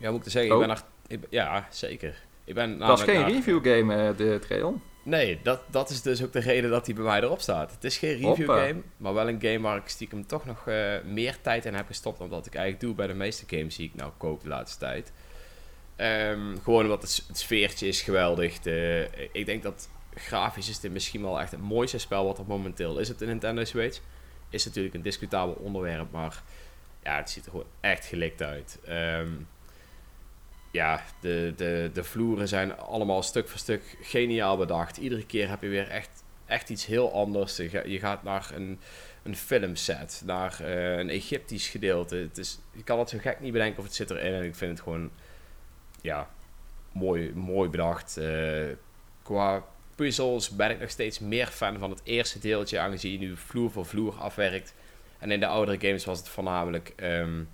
ja, moet ik te zeggen? Oh. Ik ben er, ik, ja, zeker. Ik ben dat was geen naar, review game, uh, de Treon. Nee, dat, dat is dus ook de reden dat hij bij mij erop staat. Het is geen review Hoppa. game, maar wel een game waar ik stiekem toch nog uh, meer tijd in heb gestopt dan dat ik eigenlijk doe bij de meeste games die ik nou koop de laatste tijd. Um, gewoon omdat het, het sfeertje is geweldig. De, ik denk dat grafisch is dit misschien wel echt het mooiste spel wat er momenteel is op de Nintendo Switch. Is natuurlijk een discutabel onderwerp, maar ja, het ziet er gewoon echt gelikt uit. Um, Ja, de, de, de vloeren zijn allemaal stuk voor stuk geniaal bedacht. Iedere keer heb je weer echt, echt iets heel anders. Je gaat naar een, een filmset, naar uh, een Egyptisch gedeelte. Het is, je kan het zo gek niet bedenken of het zit erin. En ik vind het gewoon ja, mooi, mooi bedacht. Uh, qua puzzels ben ik nog steeds meer fan van het eerste deeltje. Aangezien je nu vloer voor vloer afwerkt. En in de oudere games was het voornamelijk... Um,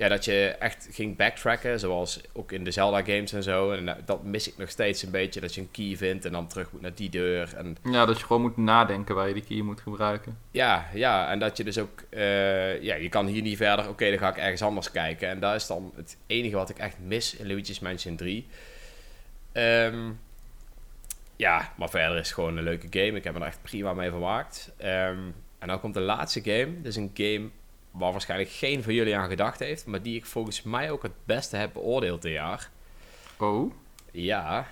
Ja, dat je echt ging backtracken, zoals ook in de Zelda-games en zo. En dat mis ik nog steeds een beetje, dat je een key vindt en dan terug moet naar die deur. En... Ja, dat je gewoon moet nadenken waar je die key moet gebruiken. Ja, ja en dat je dus ook... Uh, ja, je kan hier niet verder, oké, okay, dan ga ik ergens anders kijken. En dat is dan het enige wat ik echt mis in Luigi's Mansion drie. Um, ja, maar verder is het gewoon een leuke game. Ik heb me er echt prima mee vermaakt. Um, en dan komt de laatste game. Dit is een game... waar waarschijnlijk geen van jullie aan gedacht heeft... maar die ik volgens mij ook het beste heb beoordeeld dit jaar. Oh? Ja.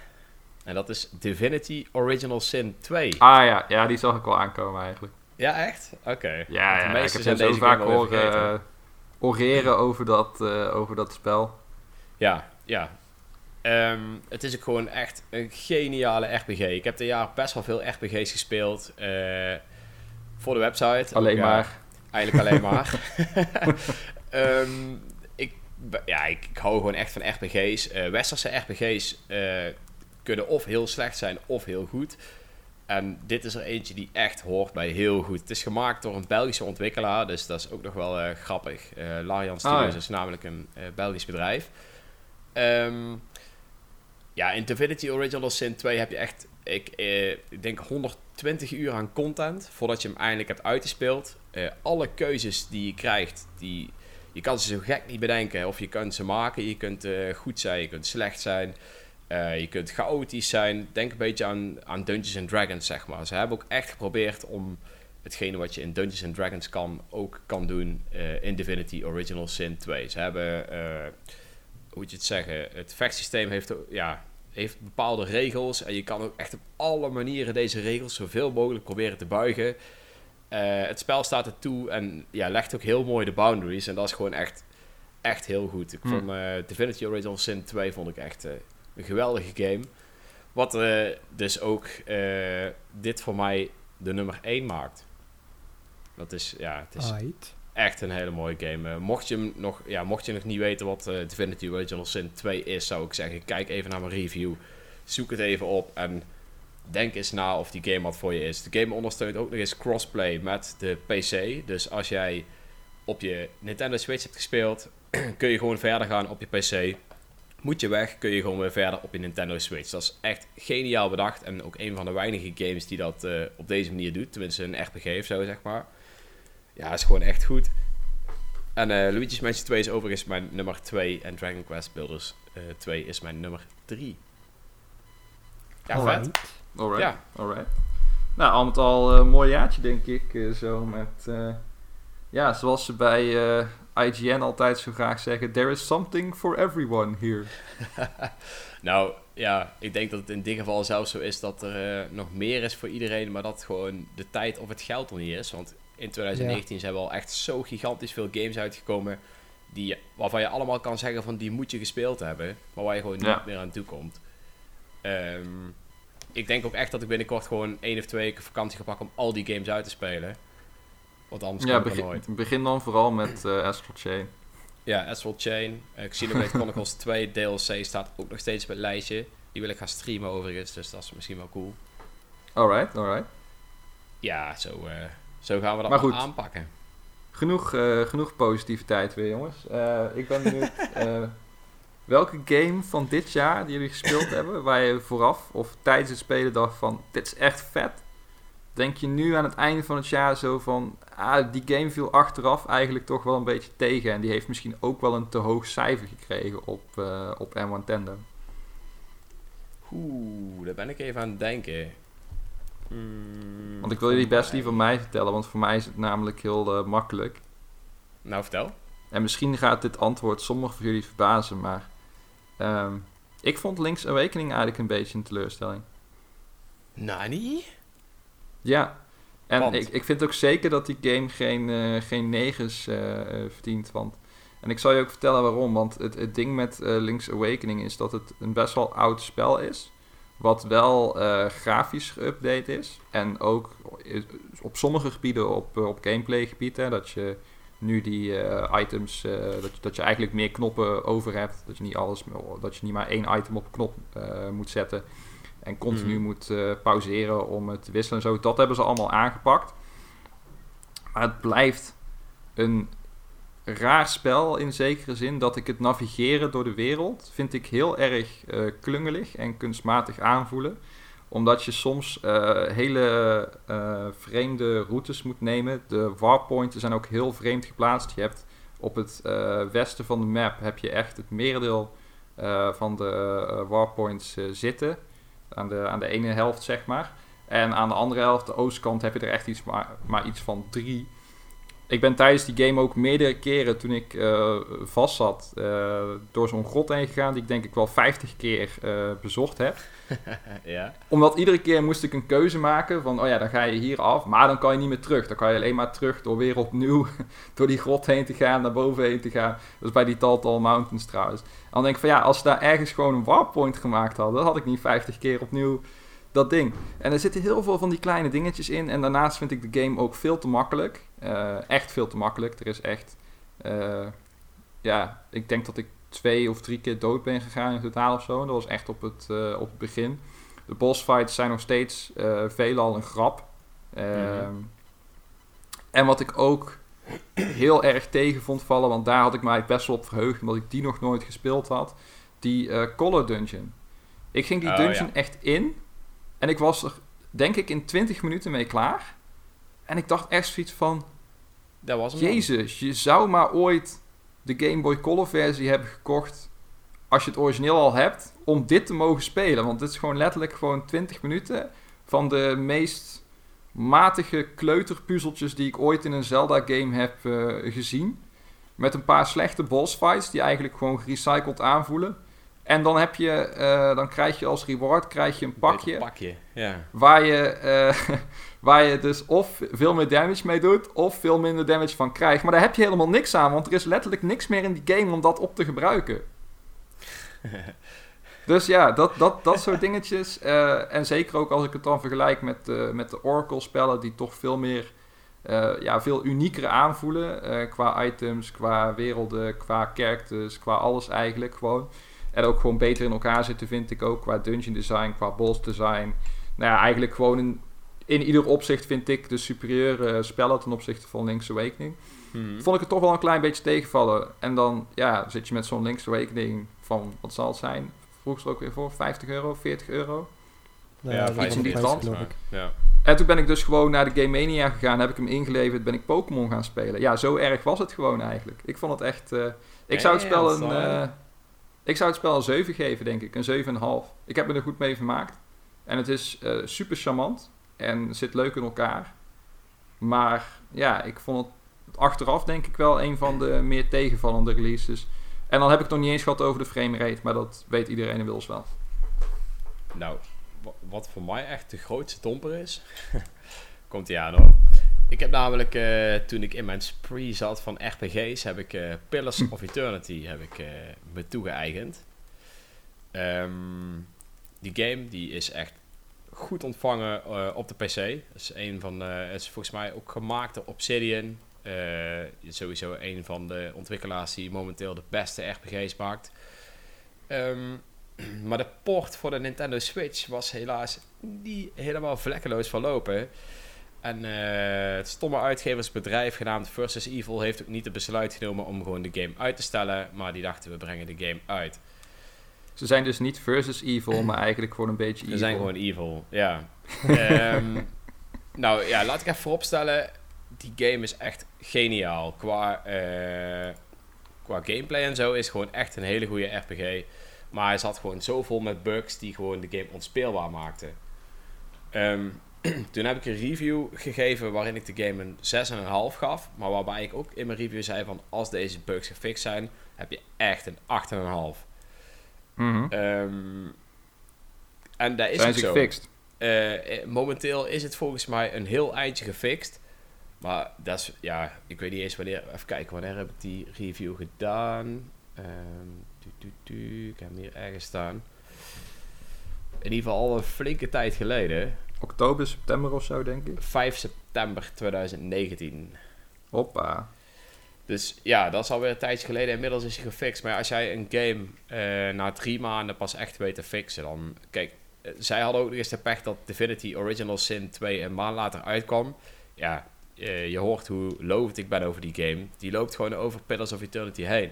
En dat is Divinity Original Sin twee. Ah ja, ja, die zag ik al aankomen eigenlijk. Ja, echt? Oké. Okay. Ja, ja, ik heb hem zo vaak horen uh, oreren over dat, uh, over dat spel. Ja, ja. Um, het is ook gewoon echt een geniale R P G. Ik heb dit jaar best wel veel R P G's gespeeld. Uh, voor de website. Alleen ook, maar. Uh, eigenlijk alleen maar. um, ik, ja, ik, ik hou gewoon echt van R P G's. Uh, Westerse R P G's uh, kunnen of heel slecht zijn of heel goed. En dit is er eentje die echt hoort bij heel goed. Het is gemaakt door een Belgische ontwikkelaar. Dus dat is ook nog wel uh, grappig. Uh, Larian Studios ah, ja. is namelijk een uh, Belgisch bedrijf. Um, ja, in Divinity Original Sin twee heb je echt, ik, eh, ik denk honderdtwintig uur aan content voordat je hem eindelijk hebt uitgespeeld. Uh, alle keuzes die je krijgt, die, je kan ze zo gek niet bedenken. Of je kunt ze maken, je kunt uh, goed zijn, je kunt slecht zijn, uh, je kunt chaotisch zijn. Denk een beetje aan, aan Dungeons and Dragons, zeg maar. Ze hebben ook echt geprobeerd om hetgene wat je in Dungeons and Dragons kan, ook kan doen uh, in Divinity Original Sin twee. Ze hebben... Uh, hoe moet je het zeggen, het vechtsysteem heeft, ja, heeft bepaalde regels en je kan ook echt op alle manieren deze regels zoveel mogelijk proberen te buigen. Uh, het spel staat er toe en ja, legt ook heel mooi de boundaries en dat is gewoon echt, echt heel goed. Ik hmm. vond uh, Divinity Original Sin twee vond ik echt uh, een geweldige game. Wat uh, dus ook uh, dit voor mij de nummer één maakt. Dat is, ja, het is... Aight. Echt een hele mooie game. Uh, mocht je hem nog, ja, mocht je nog niet weten wat uh, Divinity Original Sin twee is, zou ik zeggen, kijk even naar mijn review. Zoek het even op en denk eens na of die game wat voor je is. De game ondersteunt ook nog eens crossplay met de P C. Dus als jij op je Nintendo Switch hebt gespeeld, kun je gewoon verder gaan op je P C. Moet je weg, kun je gewoon weer verder op je Nintendo Switch. Dat is echt geniaal bedacht en ook een van de weinige games die dat uh, op deze manier doet. Tenminste een R P G of zo, zeg maar. Ja, is gewoon echt goed. En uh, Luigi's Mansion twee is overigens mijn nummer twee. En Dragon Quest Builders uh, twee is mijn nummer drie. Ja, alright. vet. Alright. Ja. Alright. Nou, al met al een uh, mooi jaartje, denk ik. Uh, zo met... Uh, ja, zoals ze bij uh, I G N altijd zo graag zeggen... There is something for everyone here. Nou, ja. Ik denk dat het in dit geval zelfs zo is... dat er uh, nog meer is voor iedereen... maar dat gewoon de tijd of het geld er niet is. Want... in twintig negentien ja. zijn wel echt zo gigantisch veel games uitgekomen... Die, waarvan je allemaal kan zeggen van die moet je gespeeld hebben... maar waar je gewoon ja. niet meer aan toe komt. Um, ik denk ook echt dat ik binnenkort gewoon één of twee weken vakantie ga pakken... om al die games uit te spelen. Want anders ja, kan begin, ik nooit. Begin dan vooral met uh, Astral Chain. Ja, Astral Chain. Uh, Xenoblade Chronicles twee D L C staat ook nog steeds op het lijstje. Die wil ik gaan streamen overigens, dus dat is misschien wel cool. Alright, alright. Ja, zo... Uh, Zo gaan we dat maar goed, aanpakken. Genoeg, uh, genoeg positiviteit weer, jongens. Uh, ik ben benieuwd uh, welke game van dit jaar die jullie gespeeld hebben, waar je vooraf of tijdens het spelen dacht van, dit is echt vet. Denk je nu aan het einde van het jaar zo van, ah, die game viel achteraf eigenlijk toch wel een beetje tegen. En die heeft misschien ook wel een te hoog cijfer gekregen op, uh, op Nintendo. Oeh, daar ben ik even aan het denken. Hmm, want ik wil jullie best liever mij vertellen, want voor mij is het namelijk heel uh, makkelijk. Nou, vertel. En misschien gaat dit antwoord sommigen van jullie verbazen, maar... Um, ik vond Link's Awakening eigenlijk een beetje een teleurstelling. Nani? Ja. En ik, ik vind ook zeker dat die game geen, uh, geen negens uh, uh, verdient, want... En ik zal je ook vertellen waarom, want het, het ding met uh, Link's Awakening is dat het een best wel oud spel is... Wat wel uh, grafisch geüpdate is. En ook op sommige gebieden, op, op gameplay gebieden. Dat je nu die uh, items, uh, dat, dat je eigenlijk meer knoppen over hebt. Dat je niet alles, dat je niet maar één item op knop uh, moet zetten. En continu mm. moet uh, pauzeren om het te wisselen en zo. Dat hebben ze allemaal aangepakt. Maar het blijft een raar spel in zekere zin dat ik het navigeren door de wereld vind ik heel erg uh, klungelig en kunstmatig aanvoelen. Omdat je soms uh, hele uh, vreemde routes moet nemen. De warpointen zijn ook heel vreemd geplaatst. Je hebt op het uh, westen van de map heb je echt het merendeel uh, van de uh, warpoints uh, zitten. Aan de, aan de ene helft zeg maar. En aan de andere helft, de oostkant, heb je er echt iets maar, maar iets van drie. ik ben tijdens die game ook meerdere keren toen ik uh, vast zat uh, door zo'n grot heen gegaan die ik denk ik wel vijftig keer uh, bezocht heb. Ja. Omdat iedere keer moest ik een keuze maken van oh ja, dan ga je hier af, maar dan kan je niet meer terug. Dan kan je alleen maar terug door weer opnieuw door die grot heen te gaan, naar boven heen te gaan. Dat is bij die Taltal Mountains trouwens. En dan denk ik van ja, als ze daar ergens gewoon een warp point gemaakt hadden, dan had ik niet vijftig keer opnieuw dat ding. En er zitten heel veel van die kleine dingetjes in. En daarnaast vind ik de game ook veel te makkelijk. Uh, echt veel te makkelijk. Er is echt... Uh, ja, ik denk dat ik twee of drie keer dood ben gegaan in totaal of zo. Dat was echt op het, uh, op het begin. De bossfights zijn nog steeds uh, veelal een grap. Uh, mm-hmm. En wat ik ook heel erg tegen vond vallen, want daar had ik mij best wel op verheugd, omdat ik die nog nooit gespeeld had. Die uh, Color Dungeon. Ik ging die oh, dungeon ja. echt in. En ik was er, denk ik, in twintig minuten mee klaar. En ik dacht echt zoiets van... Dat was hem Jezus, dan. Je zou maar ooit de Game Boy Color versie hebben gekocht, als je het origineel al hebt, om dit te mogen spelen. Want dit is gewoon letterlijk gewoon twintig minuten van de meest matige kleuterpuzzeltjes die ik ooit in een Zelda-game heb uh, gezien. Met een paar slechte bossfights die eigenlijk gewoon gerecycled aanvoelen. En dan, heb je, uh, dan krijg je als reward krijg je een pakje, een pakje ja. waar, je, uh, waar je dus of veel meer damage mee doet of veel minder damage van krijgt. Maar daar heb je helemaal niks aan, want er is letterlijk niks meer in die game om dat op te gebruiken. Dus ja, dat, dat, dat soort dingetjes. Uh, en zeker ook als ik het dan vergelijk met, uh, met de Oracle-spellen die toch veel meer, uh, ja, veel uniekere aanvoelen. Uh, qua items, qua werelden, qua characters, qua alles eigenlijk gewoon. En ook gewoon beter in elkaar zitten, vind ik ook. Qua dungeon design, qua boss design. Nou ja, eigenlijk gewoon in, in ieder opzicht vind ik de superieure spellen ten opzichte van Link's Awakening. Hmm. Vond ik het toch wel een klein beetje tegenvallen. En dan ja, zit je met zo'n Link's Awakening van, wat zal het zijn? Vroeg ze ook weer voor, vijftig euro, veertig euro? Ja, ja vijftig, iets in die trant. Ja. En toen ben ik dus gewoon naar de Game Mania gegaan. Heb ik hem ingeleverd, ben ik Pokémon gaan spelen. Ja, zo erg was het gewoon eigenlijk. Ik vond het echt... Uh, ik hey, zou het spel een... Uh, Ik zou het spel een zeven geven, denk ik. Een zeven komma vijf. Ik heb me er goed mee vermaakt. En het is uh, super charmant. En zit leuk in elkaar. Maar ja, ik vond het achteraf denk ik wel een van de meer tegenvallende releases. En dan heb ik het nog niet eens gehad over de framerate. Maar dat weet iedereen inmiddels wel. Nou, wat voor mij echt de grootste domper is. Komt ie aan hoor. Ik heb namelijk, uh, toen ik in mijn spree zat van R P G's, heb ik uh, Pillars of Eternity heb ik, uh, me toegeëigend. Um, die game die is echt goed ontvangen uh, op de P C. Dat is, een van, uh, is volgens mij ook gemaakt door Obsidian. Uh, sowieso een van de ontwikkelaars die momenteel de beste R P G's maakt. Um, maar de port voor de Nintendo Switch was helaas niet helemaal vlekkeloos verlopen. En uh, het stomme uitgeversbedrijf genaamd Versus Evil heeft ook niet het besluit genomen om gewoon de game uit te stellen. Maar die dachten, we brengen de game uit. Ze zijn dus niet Versus Evil, maar eigenlijk gewoon een beetje evil. Ze zijn gewoon evil, ja. um, nou ja, laat ik even vooropstellen. Die game is echt geniaal. Qua, uh, qua gameplay en zo is het gewoon echt een hele goede R P G. Maar hij zat gewoon zo vol met bugs die gewoon de game onspeelbaar maakten. Ehm... Um, Toen heb ik een review gegeven waarin ik de game een zes komma vijf gaf. Maar waarbij ik ook in mijn review zei van als deze bugs gefixt zijn, heb je echt een acht komma vijf. Mm-hmm. Um, en daar is zijn het zo. Gefixt? Uh, momenteel is het volgens mij een heel eindje gefixt. Maar dat is, ja, ik weet niet eens wanneer. Even kijken, wanneer heb ik die review gedaan? Um, tu, tu, tu, ik heb hem hier ergens staan. In ieder geval al een flinke tijd geleden. Oktober, september of zo, denk ik. vijf september tweeduizend negentien. Hoppa. Dus ja, dat is alweer een tijdje geleden. Inmiddels is hij gefixt. Maar als jij een game uh, na drie maanden pas echt weet te fixen, dan... Kijk, uh, zij hadden ook nog eens de pech dat Divinity Original Sin twee een maand later uitkwam. Ja, uh, je hoort hoe lovend ik ben over die game. Die loopt gewoon over Pillars of Eternity heen.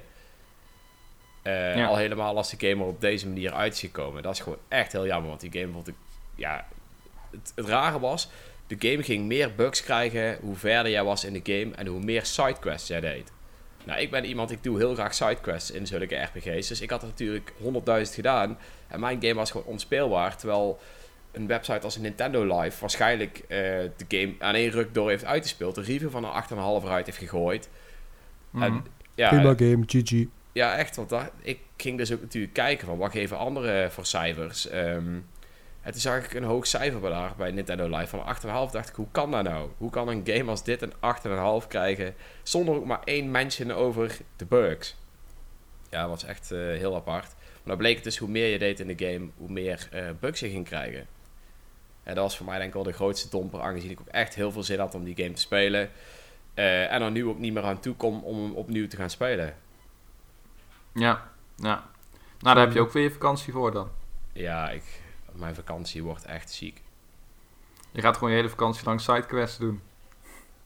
Uh, ja. Al helemaal als de game er op deze manier uit is gekomen. Dat is gewoon echt heel jammer, want die game vond ik... Ja, Het, het rare was, de game ging meer bugs krijgen hoe verder jij was in de game en hoe meer sidequests jij deed. Nou, ik ben iemand, ik doe heel graag sidequests in zulke R P G's. Dus ik had er natuurlijk honderdduizend gedaan en mijn game was gewoon onspeelbaar. Terwijl een website als Nintendo Live waarschijnlijk uh, de game aan één ruk door heeft uitgespeeld, de review van een acht komma vijf uit heeft gegooid. Mm-hmm. En, ja, prima game, G G. Ja, echt, want daar, ik ging dus ook natuurlijk kijken van wat geven anderen voor cijfers. Um, en toen zag ik een hoog cijfer bij, daar, bij Nintendo Live van een acht komma vijf. Dacht ik, hoe kan dat nou? Hoe kan een game als dit een acht komma vijf krijgen zonder ook maar één mention over de bugs? Ja, dat was echt uh, heel apart. Maar dan bleek het dus hoe meer je deed in de game, hoe meer uh, bugs je ging krijgen. En dat was voor mij denk ik wel de grootste domper, aangezien ik ook echt heel veel zin had om die game te spelen. Uh, en er nu ook niet meer aan toe kom om hem opnieuw te gaan spelen. Ja, ja. Nou, daar heb je ook weer je vakantie voor dan. Ja, ik, mijn vakantie wordt echt ziek. Je gaat gewoon je hele vakantie lang sidequests doen.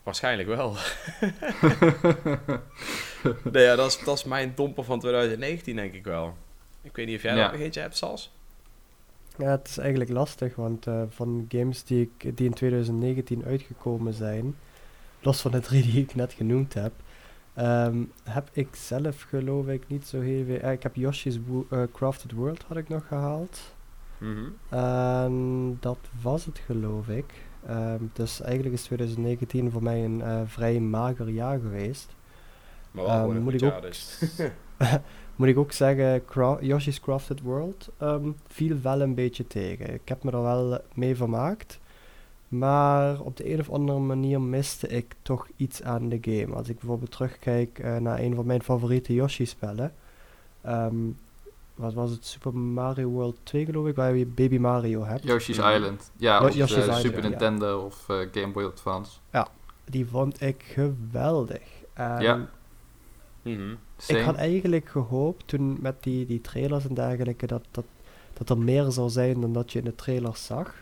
Waarschijnlijk wel. Nee, ja, dat is, dat is mijn domper van twintig negentien denk ik wel. Ik weet niet of jij ja. nog een eentje hebt, Sas? Ja, het is eigenlijk lastig, want uh, van games die, ik, die in twintig negentien uitgekomen zijn, los van de drie die ik net genoemd heb, um, heb ik zelf geloof ik niet zo heel veel... Uh, ik heb Yoshi's Wo- uh, Crafted World had ik nog gehaald. Mm-hmm. Um, dat was het geloof ik. Um, dus eigenlijk is twintig negentien voor mij een uh, vrij mager jaar geweest. Maar wel um, een moet ik jaar ook dus. Moet ik ook zeggen, Cra- Yoshi's Crafted World um, viel wel een beetje tegen. Ik heb me er wel mee vermaakt. Maar op de een of andere manier miste ik toch iets aan de game. Als ik bijvoorbeeld terugkijk uh, naar een van mijn favoriete Yoshi-spellen. Um, wat was het? Super Mario World twee geloof ik, waar je Baby Mario hebt. Yoshi's ja. Island. Ja, of Yoshi's uh, Island, Super Nintendo ja. of uh, Game Boy Advance. Ja, die vond ik geweldig. Um, ja. Mm-hmm. Ik had eigenlijk gehoopt toen met die, die trailers en dergelijke dat, dat, dat er meer zou zijn dan dat je in de trailers zag.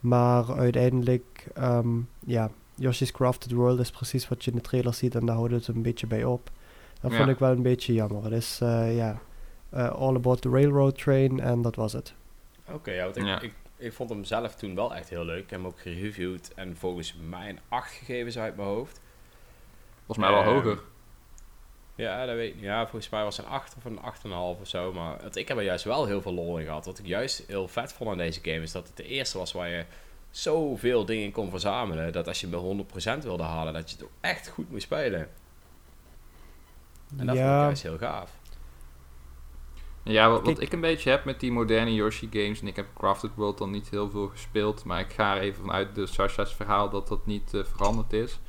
Maar uiteindelijk, um, ja, Yoshi's Crafted World is precies wat je in de trailers ziet en daar houdt het een beetje bij op. Dat ja. vond ik wel een beetje jammer. Het is, ja, uh, yeah, uh, all about the railroad train en dat was het. Oké, okay, ja, want ja. Ik, ik, ik vond hem zelf toen wel echt heel leuk. Ik heb hem ook gereviewd en volgens mij een acht gegeven uit mijn hoofd. Volgens mij wel uh, hoger. Ja, dat weet ik. Ja, volgens mij was het een acht of een acht komma vijf of zo. Maar het, ik heb er juist wel heel veel lol in gehad. Wat ik juist heel vet vond aan deze game is dat het de eerste was waar je zoveel dingen kon verzamelen. Dat als je hem honderd procent wilde halen, dat je het ook echt goed moest spelen. En dat ja. vond ik juist heel gaaf. Ja, wat, wat ik een beetje heb met die moderne Yoshi games, en ik heb Crafted World dan niet heel veel gespeeld. Maar ik ga er even vanuit de Sasha's verhaal dat dat niet uh, veranderd is.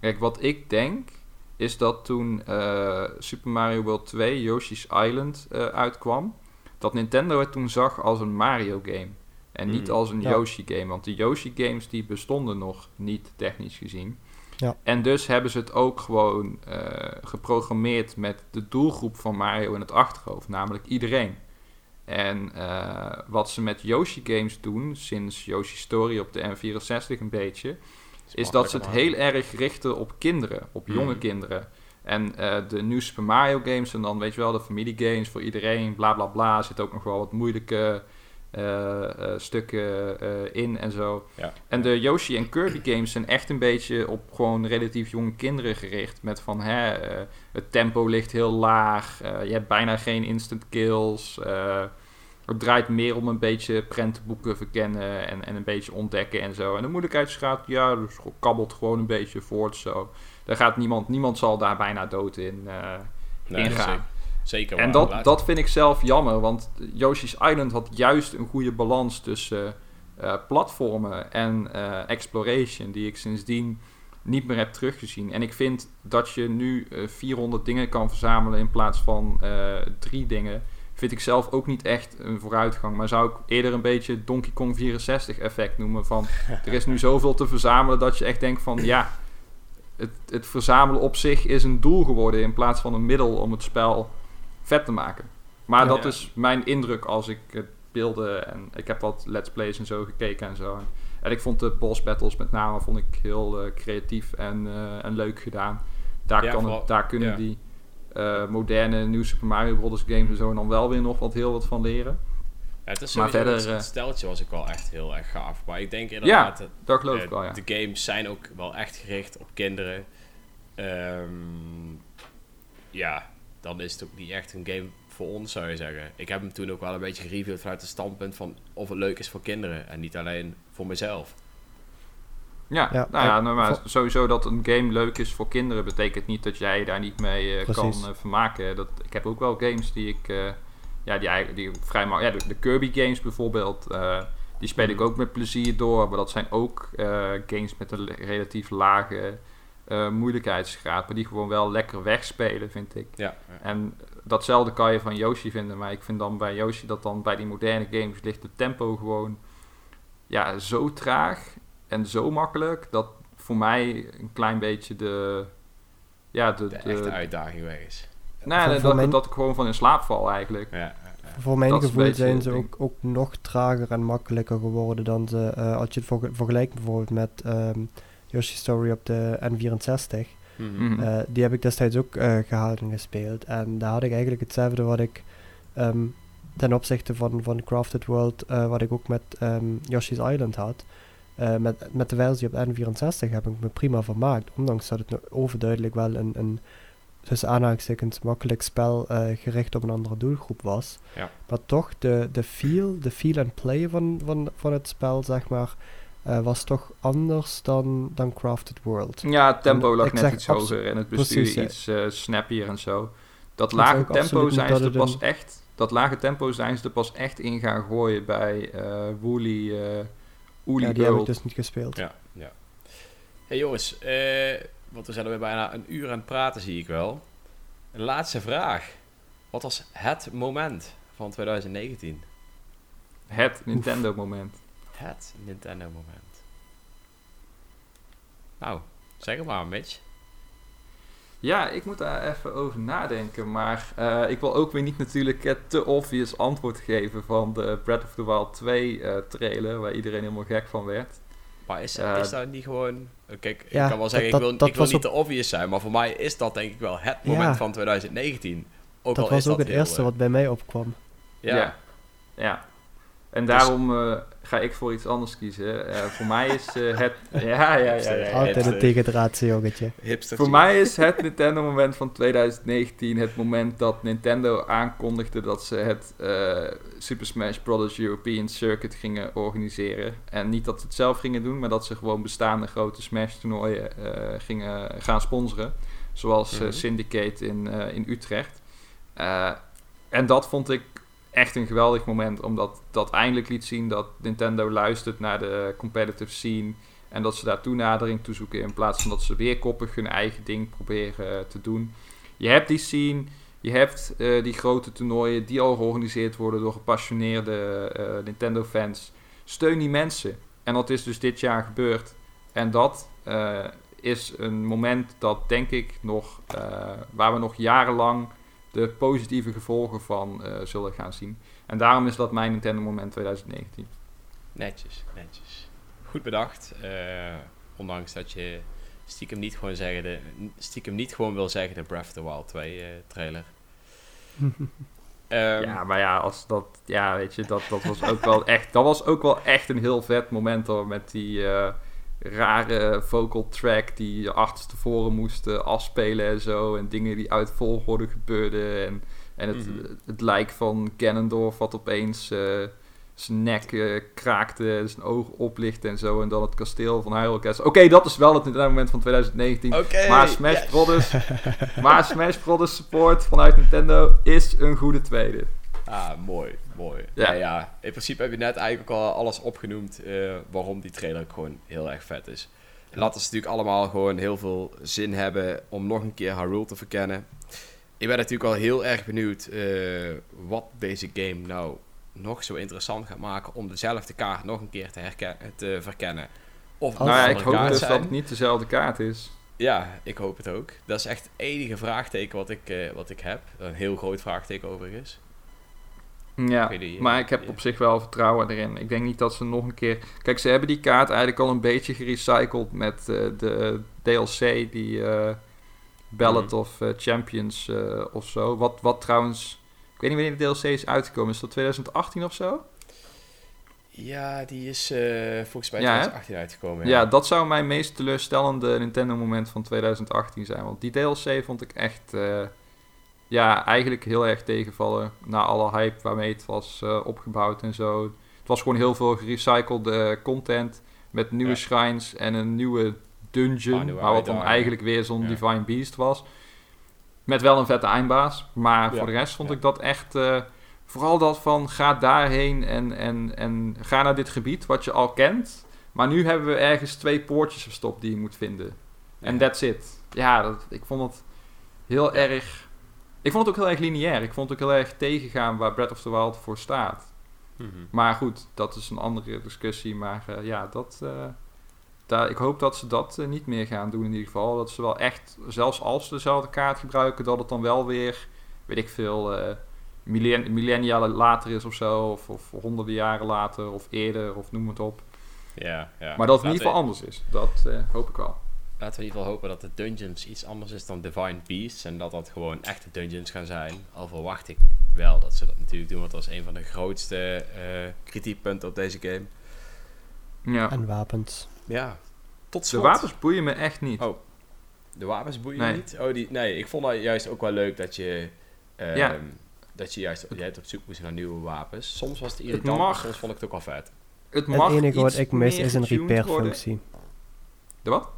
Kijk, wat ik denk... is dat toen uh, Super Mario World twee, Yoshi's Island uh, uitkwam, dat Nintendo het toen zag als een Mario game. En mm. niet als een ja. Yoshi game, want de Yoshi games die bestonden nog niet technisch gezien. Ja. En dus hebben ze het ook gewoon uh, geprogrammeerd met de doelgroep van Mario in het achterhoofd, namelijk iedereen. En uh, wat ze met Yoshi games doen, sinds Yoshi's Story op de N vierenzestig een beetje... is dat ze het heel erg richten op kinderen, op jonge mm. kinderen. En uh, de nieuwe Super Mario games en dan weet je wel, de familiegames voor iedereen, bla bla bla, zit ook nog wel wat moeilijke uh, uh, stukken uh, in en zo. Ja. En de Yoshi en Kirby games zijn echt een beetje op gewoon relatief jonge kinderen gericht, met van hè, uh, het tempo ligt heel laag, uh, je hebt bijna geen instant kills. Uh, Het draait meer om een beetje prentenboeken verkennen en, en een beetje ontdekken en zo. En de moeilijkheidsgraad, ja, dus kabbelt gewoon een beetje voort zo. Daar gaat niemand, niemand zal daar bijna dood in uh, nee, ingaan. Zeker, zeker en dat, dat vind ik zelf jammer, want Yoshi's Island had juist een goede balans tussen uh, platformen en uh, exploration, die ik sindsdien niet meer heb teruggezien. En ik vind dat je nu uh, vierhonderd dingen kan verzamelen in plaats van uh, drie dingen. Vind ik zelf ook niet echt een vooruitgang. Maar zou ik eerder een beetje Donkey Kong vierenzestig effect noemen. Van, er is nu zoveel te verzamelen dat je echt denkt van... ja, het, het verzamelen op zich is een doel geworden... in plaats van een middel om het spel vet te maken. Maar ja, dat ja. is mijn indruk als ik het beelden... en ik heb wat let's plays en zo gekeken en zo. En ik vond de boss battles met name vond ik heel uh, creatief en, uh, en leuk gedaan. Daar, ja, kan vooral, het, daar kunnen ja. die... Uh, moderne nieuwe Super Mario Bros. Games en zo... en dan wel weer nog wat heel wat van leren. Ja, het is maar verder... Het uh, steltje was ik wel echt heel erg gaaf. Maar ik denk inderdaad... Ja, dat, dat geloof uh, ik wel, ja. De games zijn ook wel echt gericht op kinderen. Um, ja, dan is het ook niet echt een game voor ons, zou je zeggen. Ik heb hem toen ook wel een beetje gereviewd vanuit het standpunt van of het leuk is voor kinderen en niet alleen voor mezelf. Ja, ja, nou ja, nou, maar voor... sowieso dat een game leuk is voor kinderen betekent niet dat jij daar niet mee uh, kan uh, vermaken. Dat, ik heb ook wel games die ik uh, ja, die, die vrij ma- ja, de, de Kirby games bijvoorbeeld, uh, die speel ik ook met plezier door, maar dat zijn ook uh, games met een relatief lage uh, moeilijkheidsgraad, maar die gewoon wel lekker wegspelen, vind ik. Ja, ja. En datzelfde kan je van Yoshi vinden, maar ik vind dan bij Yoshi dat dan bij die moderne games ligt het tempo gewoon ja, zo traag en zo makkelijk dat voor mij een klein beetje de... Ja, de, de, de echte uitdaging weg is. Nee, dat, mijn... dat ik gewoon van in slaap val eigenlijk. Ja, ja, ja. Voor mijn dat gevoel zijn ze ook, ook nog trager en makkelijker geworden dan ze... Uh, als je het ver, vergelijkt bijvoorbeeld met um, Yoshi's Story op de N vierenzestig. Mm-hmm. Uh, die heb ik destijds ook uh, gehaald en gespeeld. En daar had ik eigenlijk hetzelfde wat ik... Um, ten opzichte van, van Crafted World, uh, wat ik ook met um, Yoshi's Island had... Uh, met, met de versie op N vierenzestig heb ik me prima vermaakt, ondanks dat het overduidelijk wel een, een tussen aanhalingstekens makkelijk spel uh, gericht op een andere doelgroep was. Ja. Maar toch, de, de feel, de feel en play van, van, van het spel, zeg maar, uh, was toch anders dan, dan Crafted World. Ja, het tempo lag en, net iets hoger abso- en het bestuurde iets uh, snappier en zo. Dat lage tempo zijn ze er pas een... echt, dat lage tempo zijn ze er pas echt in gaan gooien bij uh, Woolly... Uh, Oelie ja, die heb ik dus niet gespeeld. Ja, ja. Hey jongens, uh, want we zijn alweer bijna een uur aan het praten, zie ik wel. Een laatste vraag. Wat was het moment van twintig negentien? Het Nintendo Oef. moment. Het Nintendo moment. Nou, zeg het maar, Mitch. Ja, ik moet daar even over nadenken, maar uh, ik wil ook weer niet natuurlijk het te obvious antwoord geven van de Breath of the Wild twee uh, trailer, waar iedereen helemaal gek van werd. Maar is, uh, is dat niet gewoon... Kijk, ja, ik kan wel zeggen, dat, ik wil, dat, ik wil niet op... te obvious zijn, maar voor mij is dat denk ik wel het moment ja. van twintig negentien. Ook dat al was is ook dat het heel, eerste wat bij mij opkwam. Ja. Ja. ja. En daarom uh, ga ik voor iets anders kiezen. Uh, voor mij is uh, het... Ja, ja, ja. ja. Altijd een tegendraadse jongetje. Hipster. Voor mij is het Nintendo-moment van twintig negentien het moment dat Nintendo aankondigde dat ze het uh, Super Smash Bros. European Circuit gingen organiseren. En niet dat ze het zelf gingen doen, maar dat ze gewoon bestaande grote Smash-toernooien uh, gingen gaan sponsoren. Zoals uh, Syndicate in, uh, in Utrecht. Uh, en dat vond ik... echt een geweldig moment, omdat dat eindelijk liet zien dat Nintendo luistert naar de competitive scene en dat ze daar toenadering toe zoeken in plaats van dat ze weer koppig hun eigen ding proberen te doen. Je hebt die scene, je hebt uh, die grote toernooien die al georganiseerd worden door gepassioneerde uh, Nintendo fans. Steun die mensen. En dat is dus dit jaar gebeurd. En dat uh, is een moment dat denk ik nog, uh, waar we nog jarenlang de positieve gevolgen van uh, zullen gaan zien. En daarom is dat mijn Nintendo moment twintig negentien. Netjes, netjes. Goed bedacht. Uh, ondanks dat je stiekem niet gewoon, zeggen de, stiekem niet gewoon wil zeggen de Breath of the Wild twee uh, trailer. um, ja, maar ja, als dat, ja, weet je, dat, dat was ook wel echt, dat was ook wel echt een heel vet moment hoor, met die uh, rare vocal track die je arts tevoren moesten afspelen en zo. En dingen die uit volgorde gebeurden. En, en het, mm-hmm. het lijk van Ganondorf wat opeens uh, zijn nek uh, kraakte, zijn oog oplichtte en zo. En dan het kasteel van Hyrule. Oké, dat is wel het Nintendo moment van twintig negentien. Okay, maar Smash yes. Brothers, maar Smash Brothers support vanuit Nintendo is een goede tweede. Ah, mooi, mooi. Ja. Ja, ja. In principe heb je net eigenlijk al alles opgenoemd uh, waarom die trailer ook gewoon heel erg vet is. Laten ze natuurlijk allemaal gewoon heel veel zin hebben om nog een keer Hyrule te verkennen. Ik ben natuurlijk al heel erg benieuwd uh, wat deze game nou nog zo interessant gaat maken om dezelfde kaart nog een keer te, herken- te verkennen. Of nou ja, ik hoop dus dat het niet dezelfde kaart is. Ja, ik hoop het ook. Dat is echt het enige vraagteken wat ik, uh, wat ik heb. Een heel groot vraagteken overigens. Ja, maar ik heb op zich wel vertrouwen erin. Ik denk niet dat ze nog een keer... Kijk, ze hebben die kaart eigenlijk al een beetje gerecycled met uh, de D L C, die uh, Ballad mm. of uh, Champions uh, of zo. Wat, wat trouwens... Ik weet niet wanneer de D L C is uitgekomen. Is dat twintig achttien of zo? Ja, die is uh, volgens mij ja, twintig achttien hè? Uitgekomen. Ja. Ja, dat zou mijn meest teleurstellende Nintendo moment van twintig achttien zijn. Want die D L C vond ik echt... Uh, ja, eigenlijk heel erg tegenvallen. Na alle hype waarmee het was uh, opgebouwd en zo. Het was gewoon heel veel gerecyclede content. Met nieuwe ja. shrines en een nieuwe dungeon. Ah, nieuwe maar wat dan eigenlijk weer zo'n ja. Divine Beast was. Met wel een vette eindbaas. Maar ja. voor de rest vond ja. ik dat echt... Uh, vooral dat van ga daarheen en, en, en ga naar dit gebied wat je al kent. Maar nu hebben we ergens twee poortjes verstopt die je moet vinden. En ja. that's it. Ja, dat, ik vond het heel ja. erg... Ik vond het ook heel erg lineair. Ik vond het ook heel erg tegengaan waar Breath of the Wild voor staat. Mm-hmm. Maar goed, dat is een andere discussie. Maar uh, ja, dat, uh, daar, ik hoop dat ze dat uh, niet meer gaan doen in ieder geval. Dat ze wel echt, zelfs als ze dezelfde kaart gebruiken, dat het dan wel weer, weet ik veel, uh, millenn- millennia later is of zo. Of, of honderden jaren later of eerder of noem het op. Ja, ja. Maar dat het in ieder geval anders is. Dat uh, hoop ik wel. Laten we in ieder geval hopen dat de dungeons iets anders is dan Divine Beasts. En dat dat gewoon echte dungeons gaan zijn. Al verwacht ik wel dat ze dat natuurlijk doen. Want dat is een van de grootste uh, kritiekpunten op deze game. Ja. En wapens. Ja, tot slot. De wapens boeien me echt niet. Oh, de wapens boeien nee. me niet? Oh, die, nee, ik vond dat juist ook wel leuk dat je... Um, ja. Dat je juist je hebt op zoek moest naar nieuwe wapens. Soms was het irritant, maar soms vond ik het ook al vet. Het, mag het enige wat ik mis is een repair-functie. De wat?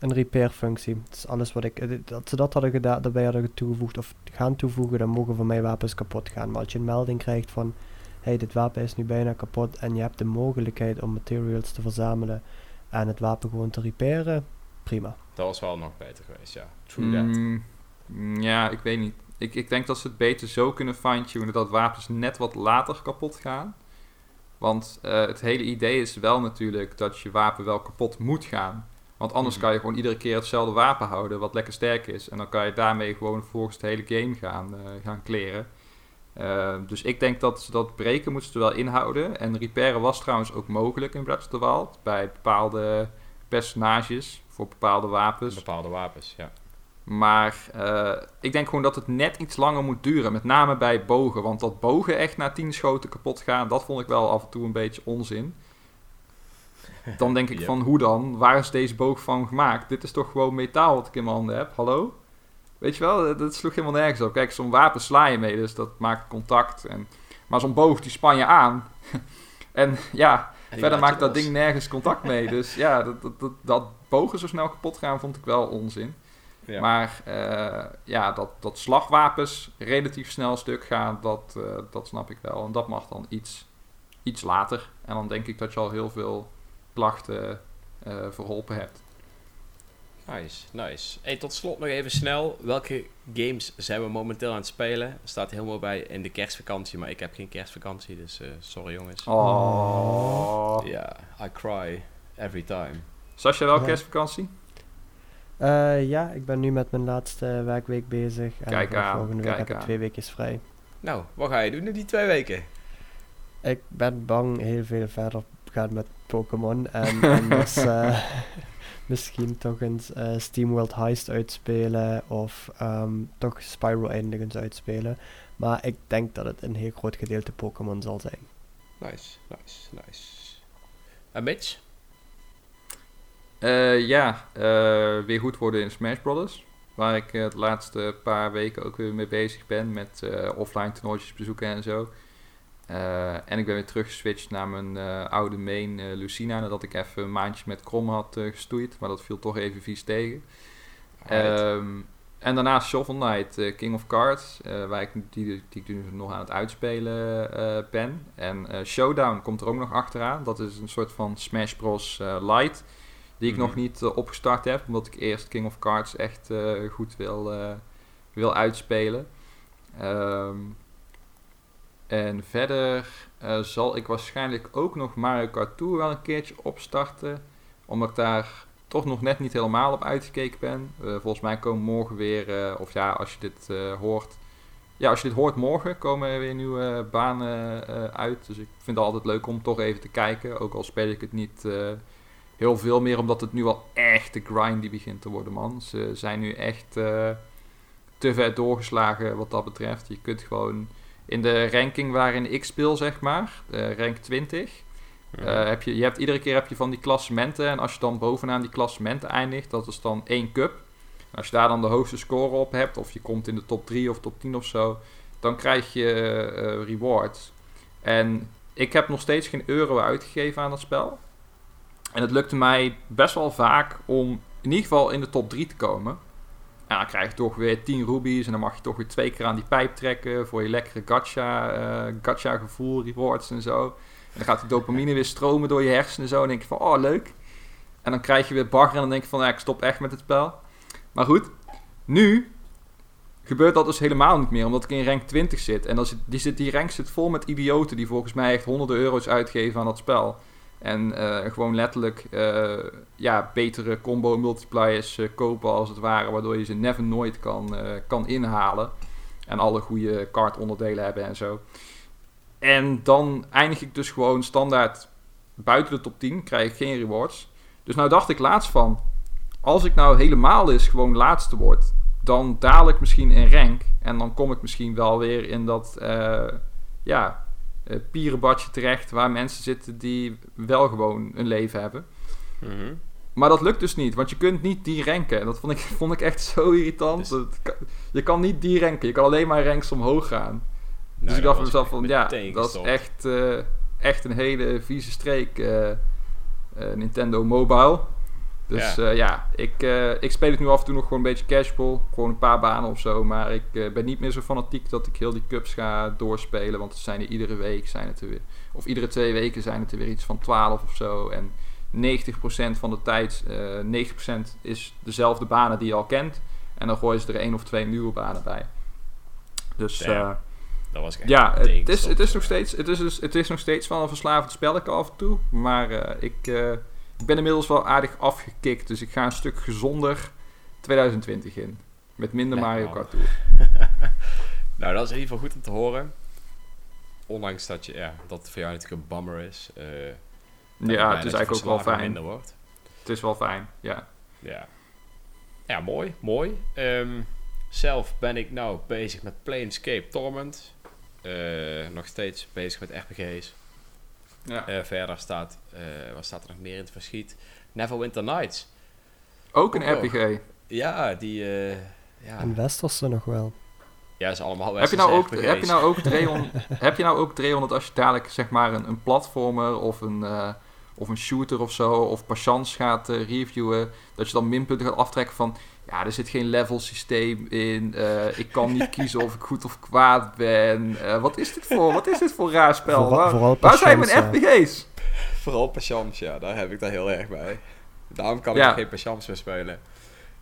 Een repair-functie. Dat is alles wat ik... Dat ze dat hadden gedaan, daarbij hadden toegevoegd of gaan toevoegen, dan mogen van mij wapens kapot gaan. Maar als je een melding krijgt van... Hé, hey, dit wapen is nu bijna kapot en je hebt de mogelijkheid om materials te verzamelen en het wapen gewoon te repairen, prima. Dat was wel nog beter geweest, ja. True that. Mm, ja, ik weet niet. Ik, ik denk dat ze het beter zo kunnen fine-tunen dat wapens net wat later kapot gaan. Want uh, het hele idee is wel natuurlijk dat je wapen wel kapot moet gaan. Want anders kan je gewoon iedere keer hetzelfde wapen houden, wat lekker sterk is. En dan kan je daarmee gewoon volgens het hele game gaan, uh, gaan kleren. Uh, dus ik denk dat ze dat breken moeten ze er wel inhouden. En repairen was trouwens ook mogelijk in Breath of the Wild. Bij bepaalde personages, voor bepaalde wapens. Bepaalde wapens, ja. Maar uh, ik denk gewoon dat het net iets langer moet duren. Met name bij bogen. Want dat bogen echt na tien schoten kapot gaan, dat vond ik wel af en toe een beetje onzin. Dan denk ik yep. van, hoe dan? Waar is deze boog van gemaakt? Dit is toch gewoon metaal wat ik in mijn handen heb? Hallo? Weet je wel, dat sloeg helemaal nergens op. Kijk, zo'n wapen sla je mee, dus dat maakt contact. En... Maar zo'n boog, die span je aan. en ja, en verder maakt dat los. ding nergens contact mee. dus ja, dat, dat, dat, dat bogen zo snel kapot gaan vond ik wel onzin. Ja. Maar uh, ja, dat, dat slagwapens relatief snel stuk gaan, dat, uh, dat snap ik wel. En dat mag dan iets, iets later. En dan denk ik dat je al heel veel... klachten uh, verholpen hebt. Nice, nice. Hey, tot slot nog even snel. Welke games zijn we momenteel aan het spelen? Er staat helemaal bij in de kerstvakantie, maar ik heb geen kerstvakantie, dus uh, sorry jongens. Oh. Ja, yeah, I cry every time. Sasha, wel ja. kerstvakantie? Uh, ja, ik ben nu met mijn laatste werkweek bezig. En kijk aan, volgende week heb ik twee weekjes vrij. Nou, wat ga je doen in die twee weken? Ik ben bang heel veel verder gaan met Pokémon en anders uh, misschien toch eens uh, SteamWorld Heist uitspelen of um, toch Spyro eindelijk eens uitspelen. Maar ik denk dat het een heel groot gedeelte Pokémon zal zijn. Nice, nice, nice. En Mitch? Uh, ja, uh, weer goed worden in Smash Brothers. Waar ik uh, de laatste paar weken ook weer mee bezig ben met uh, offline toernooitjes bezoeken en zo. Uh, en ik ben weer teruggeswitcht naar mijn uh, oude main uh, Lucina, nadat ik even een maandje met Krom had uh, gestoeid, maar dat viel toch even vies tegen. Um, en daarna Shovel Knight, uh, King of Cards, uh, waar ik, die, die ik nu nog aan het uitspelen uh, ben. En uh, Showdown komt er ook nog achteraan, dat is een soort van Smash Bros. Uh, Lite, die ik mm-hmm. nog niet uh, opgestart heb, omdat ik eerst King of Cards echt uh, goed wil, uh, wil uitspelen. Um, En verder uh, zal ik waarschijnlijk ook nog Mario Kart twee wel een keertje opstarten. Omdat ik daar toch nog net niet helemaal op uitgekeken ben. Uh, volgens mij komen morgen weer, uh, of ja, als je dit uh, hoort... Ja, als je dit hoort morgen komen er weer nieuwe uh, banen uh, uit. Dus ik vind het altijd leuk om toch even te kijken. Ook al speel ik het niet uh, heel veel meer, omdat het nu al echt de grind die begint te worden, man. Ze zijn nu echt uh, te ver doorgeslagen wat dat betreft. Je kunt gewoon... In de ranking waarin ik speel, zeg maar, uh, rank twintig, ja. uh, heb je, je hebt, iedere keer heb je van die klassementen. En als je dan bovenaan die klassementen eindigt, dat is dan één cup. Als je daar dan de hoogste score op hebt, of je komt in de top drie of top tien of zo, dan krijg je uh, rewards. En ik heb nog steeds geen euro uitgegeven aan dat spel. En het lukte mij best wel vaak om in ieder geval in de top drie te komen. En dan krijg je toch weer tien rubies en dan mag je toch weer twee keer aan die pijp trekken voor je lekkere gacha, uh, gacha gevoel, rewards en zo. En dan gaat die dopamine weer stromen door je hersenen en zo. En denk je van, oh leuk. En dan krijg je weer bagger en dan denk je van, ja, ik stop echt met het spel. Maar goed, nu gebeurt dat dus helemaal niet meer, omdat ik in rank twintig zit. En dan zit, die, zit, die rank zit vol met idioten die volgens mij echt honderden euro's uitgeven aan dat spel. En uh, gewoon letterlijk uh, ja, betere combo multipliers uh, kopen als het ware, waardoor je ze never nooit kan, uh, kan inhalen. En alle goede kart onderdelen hebben en zo. En dan eindig ik dus gewoon standaard buiten de top tien, krijg ik geen rewards. Dus nou dacht ik laatst van, als ik nou helemaal eens gewoon laatste word, dan daal ik misschien in rank. En dan kom ik misschien wel weer in dat uh, ja, uh, pierenbadje terecht waar mensen zitten die wel gewoon een leven hebben. Mm-hmm. Maar dat lukt dus niet, want je kunt niet die ranken. En dat vond ik, vond ik echt zo irritant. Dus dat, je kan niet die ranken, je kan alleen maar ranks omhoog gaan. Dus nou, ik dacht mezelf van, ja, dat is echt, uh, echt een hele vieze streek, uh, uh, Nintendo Mobile. Dus ja, uh, ja ik, uh, ik speel het nu af en toe nog gewoon een beetje casual. Gewoon een paar banen of zo. Maar ik uh, ben niet meer zo fanatiek dat ik heel die cups ga doorspelen. Want het zijn er iedere week, zijn het er weer, of iedere twee weken zijn het er weer iets van twaalf of zo. En negentig procent van de tijd, uh, negentig procent is dezelfde banen die je al kent. En dan gooien ze er één of twee nieuwe banen bij. Dus ja, uh, dat was echt ja het, is, het, is nog steeds, het, is dus, het is nog steeds wel een verslavend spelletje af en toe. Maar uh, ik... Uh, Ik ben inmiddels wel aardig afgekikt, dus ik ga een stuk gezonder twintig twintig in. Met minder Lekker Mario Kart Tour. Nou, dat is in ieder geval goed om te horen. Ondanks dat, je, ja, dat het voor jou natuurlijk een bummer is. Uh, ja, het is eigenlijk ook wel fijn. Minder wordt. Het is wel fijn, ja. Ja, ja mooi, mooi. Um, zelf ben ik nou bezig met Planescape Torment. Uh, nog steeds bezig met R P G's. Ja. Uh, verder staat, uh, wat staat er nog meer in het verschiet? Neverwinter Nights. Ook een oh, R P G. Oh. Ja, die... Uh, ja. En Westerse nog wel. Ja, is allemaal Westerse heb je nou ook, R P G's. Heb je nou ook driehonderd, heb je nou ook driehonderd als je dadelijk zeg maar een, een platformer of een, uh, of een shooter of zo, of patience gaat uh, reviewen, dat je dan minpunten gaat aftrekken van, ja, er zit geen levelsysteem in, uh, ik kan niet kiezen of ik goed of kwaad ben. Uh, wat is dit voor? Wat is dit voor raar spel? Vooral, vooral waar zijn mijn R P G's? Vooral patience, ja, daar heb ik daar heel erg bij. Daarom kan ja. ik geen patience meer spelen.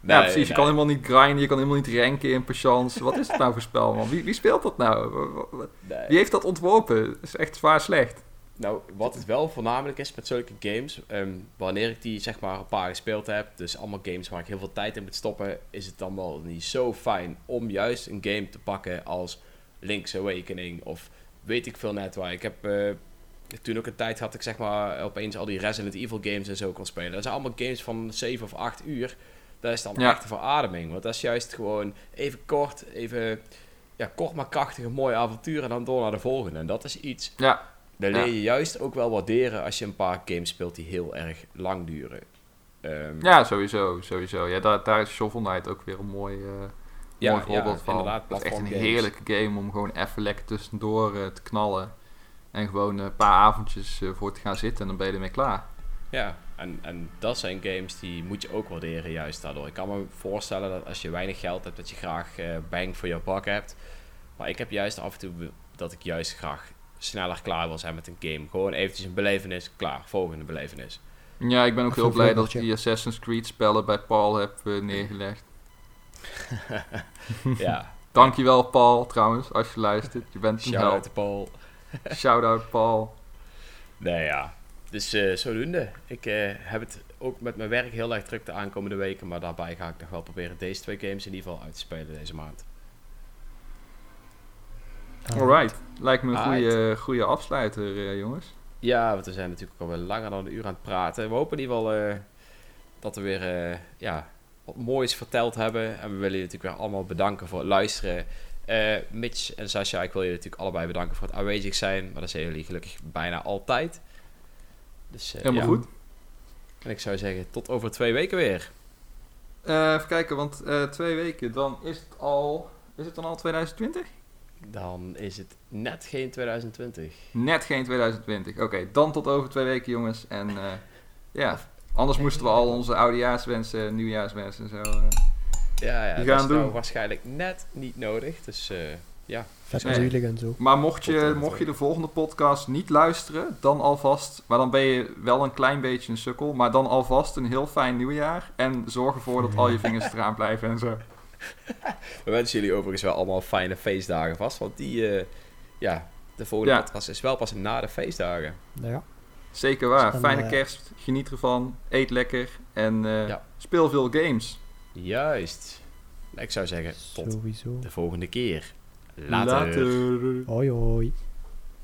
Nee, ja, precies. Nee. Je kan helemaal niet grinden, je kan helemaal niet ranken in patience. Wat is het nou voor spel, man? Wie, wie speelt dat nou? Nee. Wie heeft dat ontworpen? Dat is echt zwaar slecht. Nou, wat het wel voornamelijk is met zulke games, um, wanneer ik die zeg maar een paar gespeeld heb, dus allemaal games waar ik heel veel tijd in moet stoppen, is het dan wel niet zo fijn om juist een game te pakken als Link's Awakening of weet ik veel net waar. Ik heb uh, toen ook een tijd had ik zeg maar opeens al die Resident Evil games en zo kon spelen. Dat zijn allemaal games van zeven of acht uur. Dat is dan ja. echt een verademing, want dat is juist gewoon even kort, even ja, kort maar krachtig, een mooi avontuur en dan door naar de volgende. En dat is iets... Ja. Dan leer je ja. juist ook wel waarderen als je een paar games speelt die heel erg lang duren. Um, ja, sowieso. sowieso. Ja, daar, daar is Shovel Knight ook weer een mooi, uh, ja, mooi voorbeeld ja, van. Dat is echt een games. heerlijke game om gewoon even lekker tussendoor uh, te knallen. En gewoon een paar avondjes uh, voor te gaan zitten en dan ben je ermee klaar. Ja, en, en dat zijn games die moet je ook waarderen juist daardoor. Ik kan me voorstellen dat als je weinig geld hebt, dat je graag uh, bang voor je pak hebt. Maar ik heb juist af en toe dat ik juist graag... sneller klaar wil zijn met een game. Gewoon eventjes een belevenis, klaar. Volgende belevenis. Ja, ik ben ook heel blij dat ik die Assassin's Creed spellen bij Paul heb uh, neergelegd. Ja. Dankjewel Paul, trouwens, als je luistert. Je bent een held. Shout-out Paul. Shout-out Paul. Nou ja, dus uh, zodoende. Ik uh, heb het ook met mijn werk heel erg druk de aankomende weken, maar daarbij ga ik nog wel proberen deze twee games in ieder geval uit te spelen deze maand. Alright, lijkt me een goede afsluiter, uh, jongens. Ja, want we zijn natuurlijk alweer langer dan een uur aan het praten. We hopen in ieder geval uh, dat we weer uh, ja, wat moois verteld hebben. En we willen jullie natuurlijk weer allemaal bedanken voor het luisteren. Uh, Mitch en Sasha, ik wil jullie natuurlijk allebei bedanken voor het aanwezig zijn. Maar dat zijn jullie gelukkig bijna altijd. Dus, uh, Helemaal ja. goed. En ik zou zeggen, tot over twee weken weer. Uh, even kijken, want uh, twee weken, dan is het al... Is het dan al twintig twintig? Dan is het net geen twintig twintig. Net geen twintig twintig. Oké, okay, dan tot over twee weken, jongens. En uh, ja, anders moesten we al onze oudejaarswensen, nieuwjaarswensen en zo... Uh, ja, ja, die gaan dat doen. Is nou waarschijnlijk net niet nodig, dus... Uh... Ja, vet nee. en zo. Maar mocht je, mocht je de volgende podcast niet luisteren, dan alvast, maar dan ben je wel een klein beetje een sukkel, maar dan alvast een heel fijn nieuwjaar en zorg ervoor dat al je vingers eraan blijven en zo. We wensen jullie overigens wel allemaal fijne feestdagen vast, want die, uh, ja, de volgende ja. podcast is wel pas na de feestdagen. Nou ja. Zeker waar, dus fijne uh, kerst, geniet ervan, eet lekker en uh, ja. speel veel games. Juist. Ik zou zeggen, tot Sowieso. de volgende keer. Later. Later. Hoi hoi.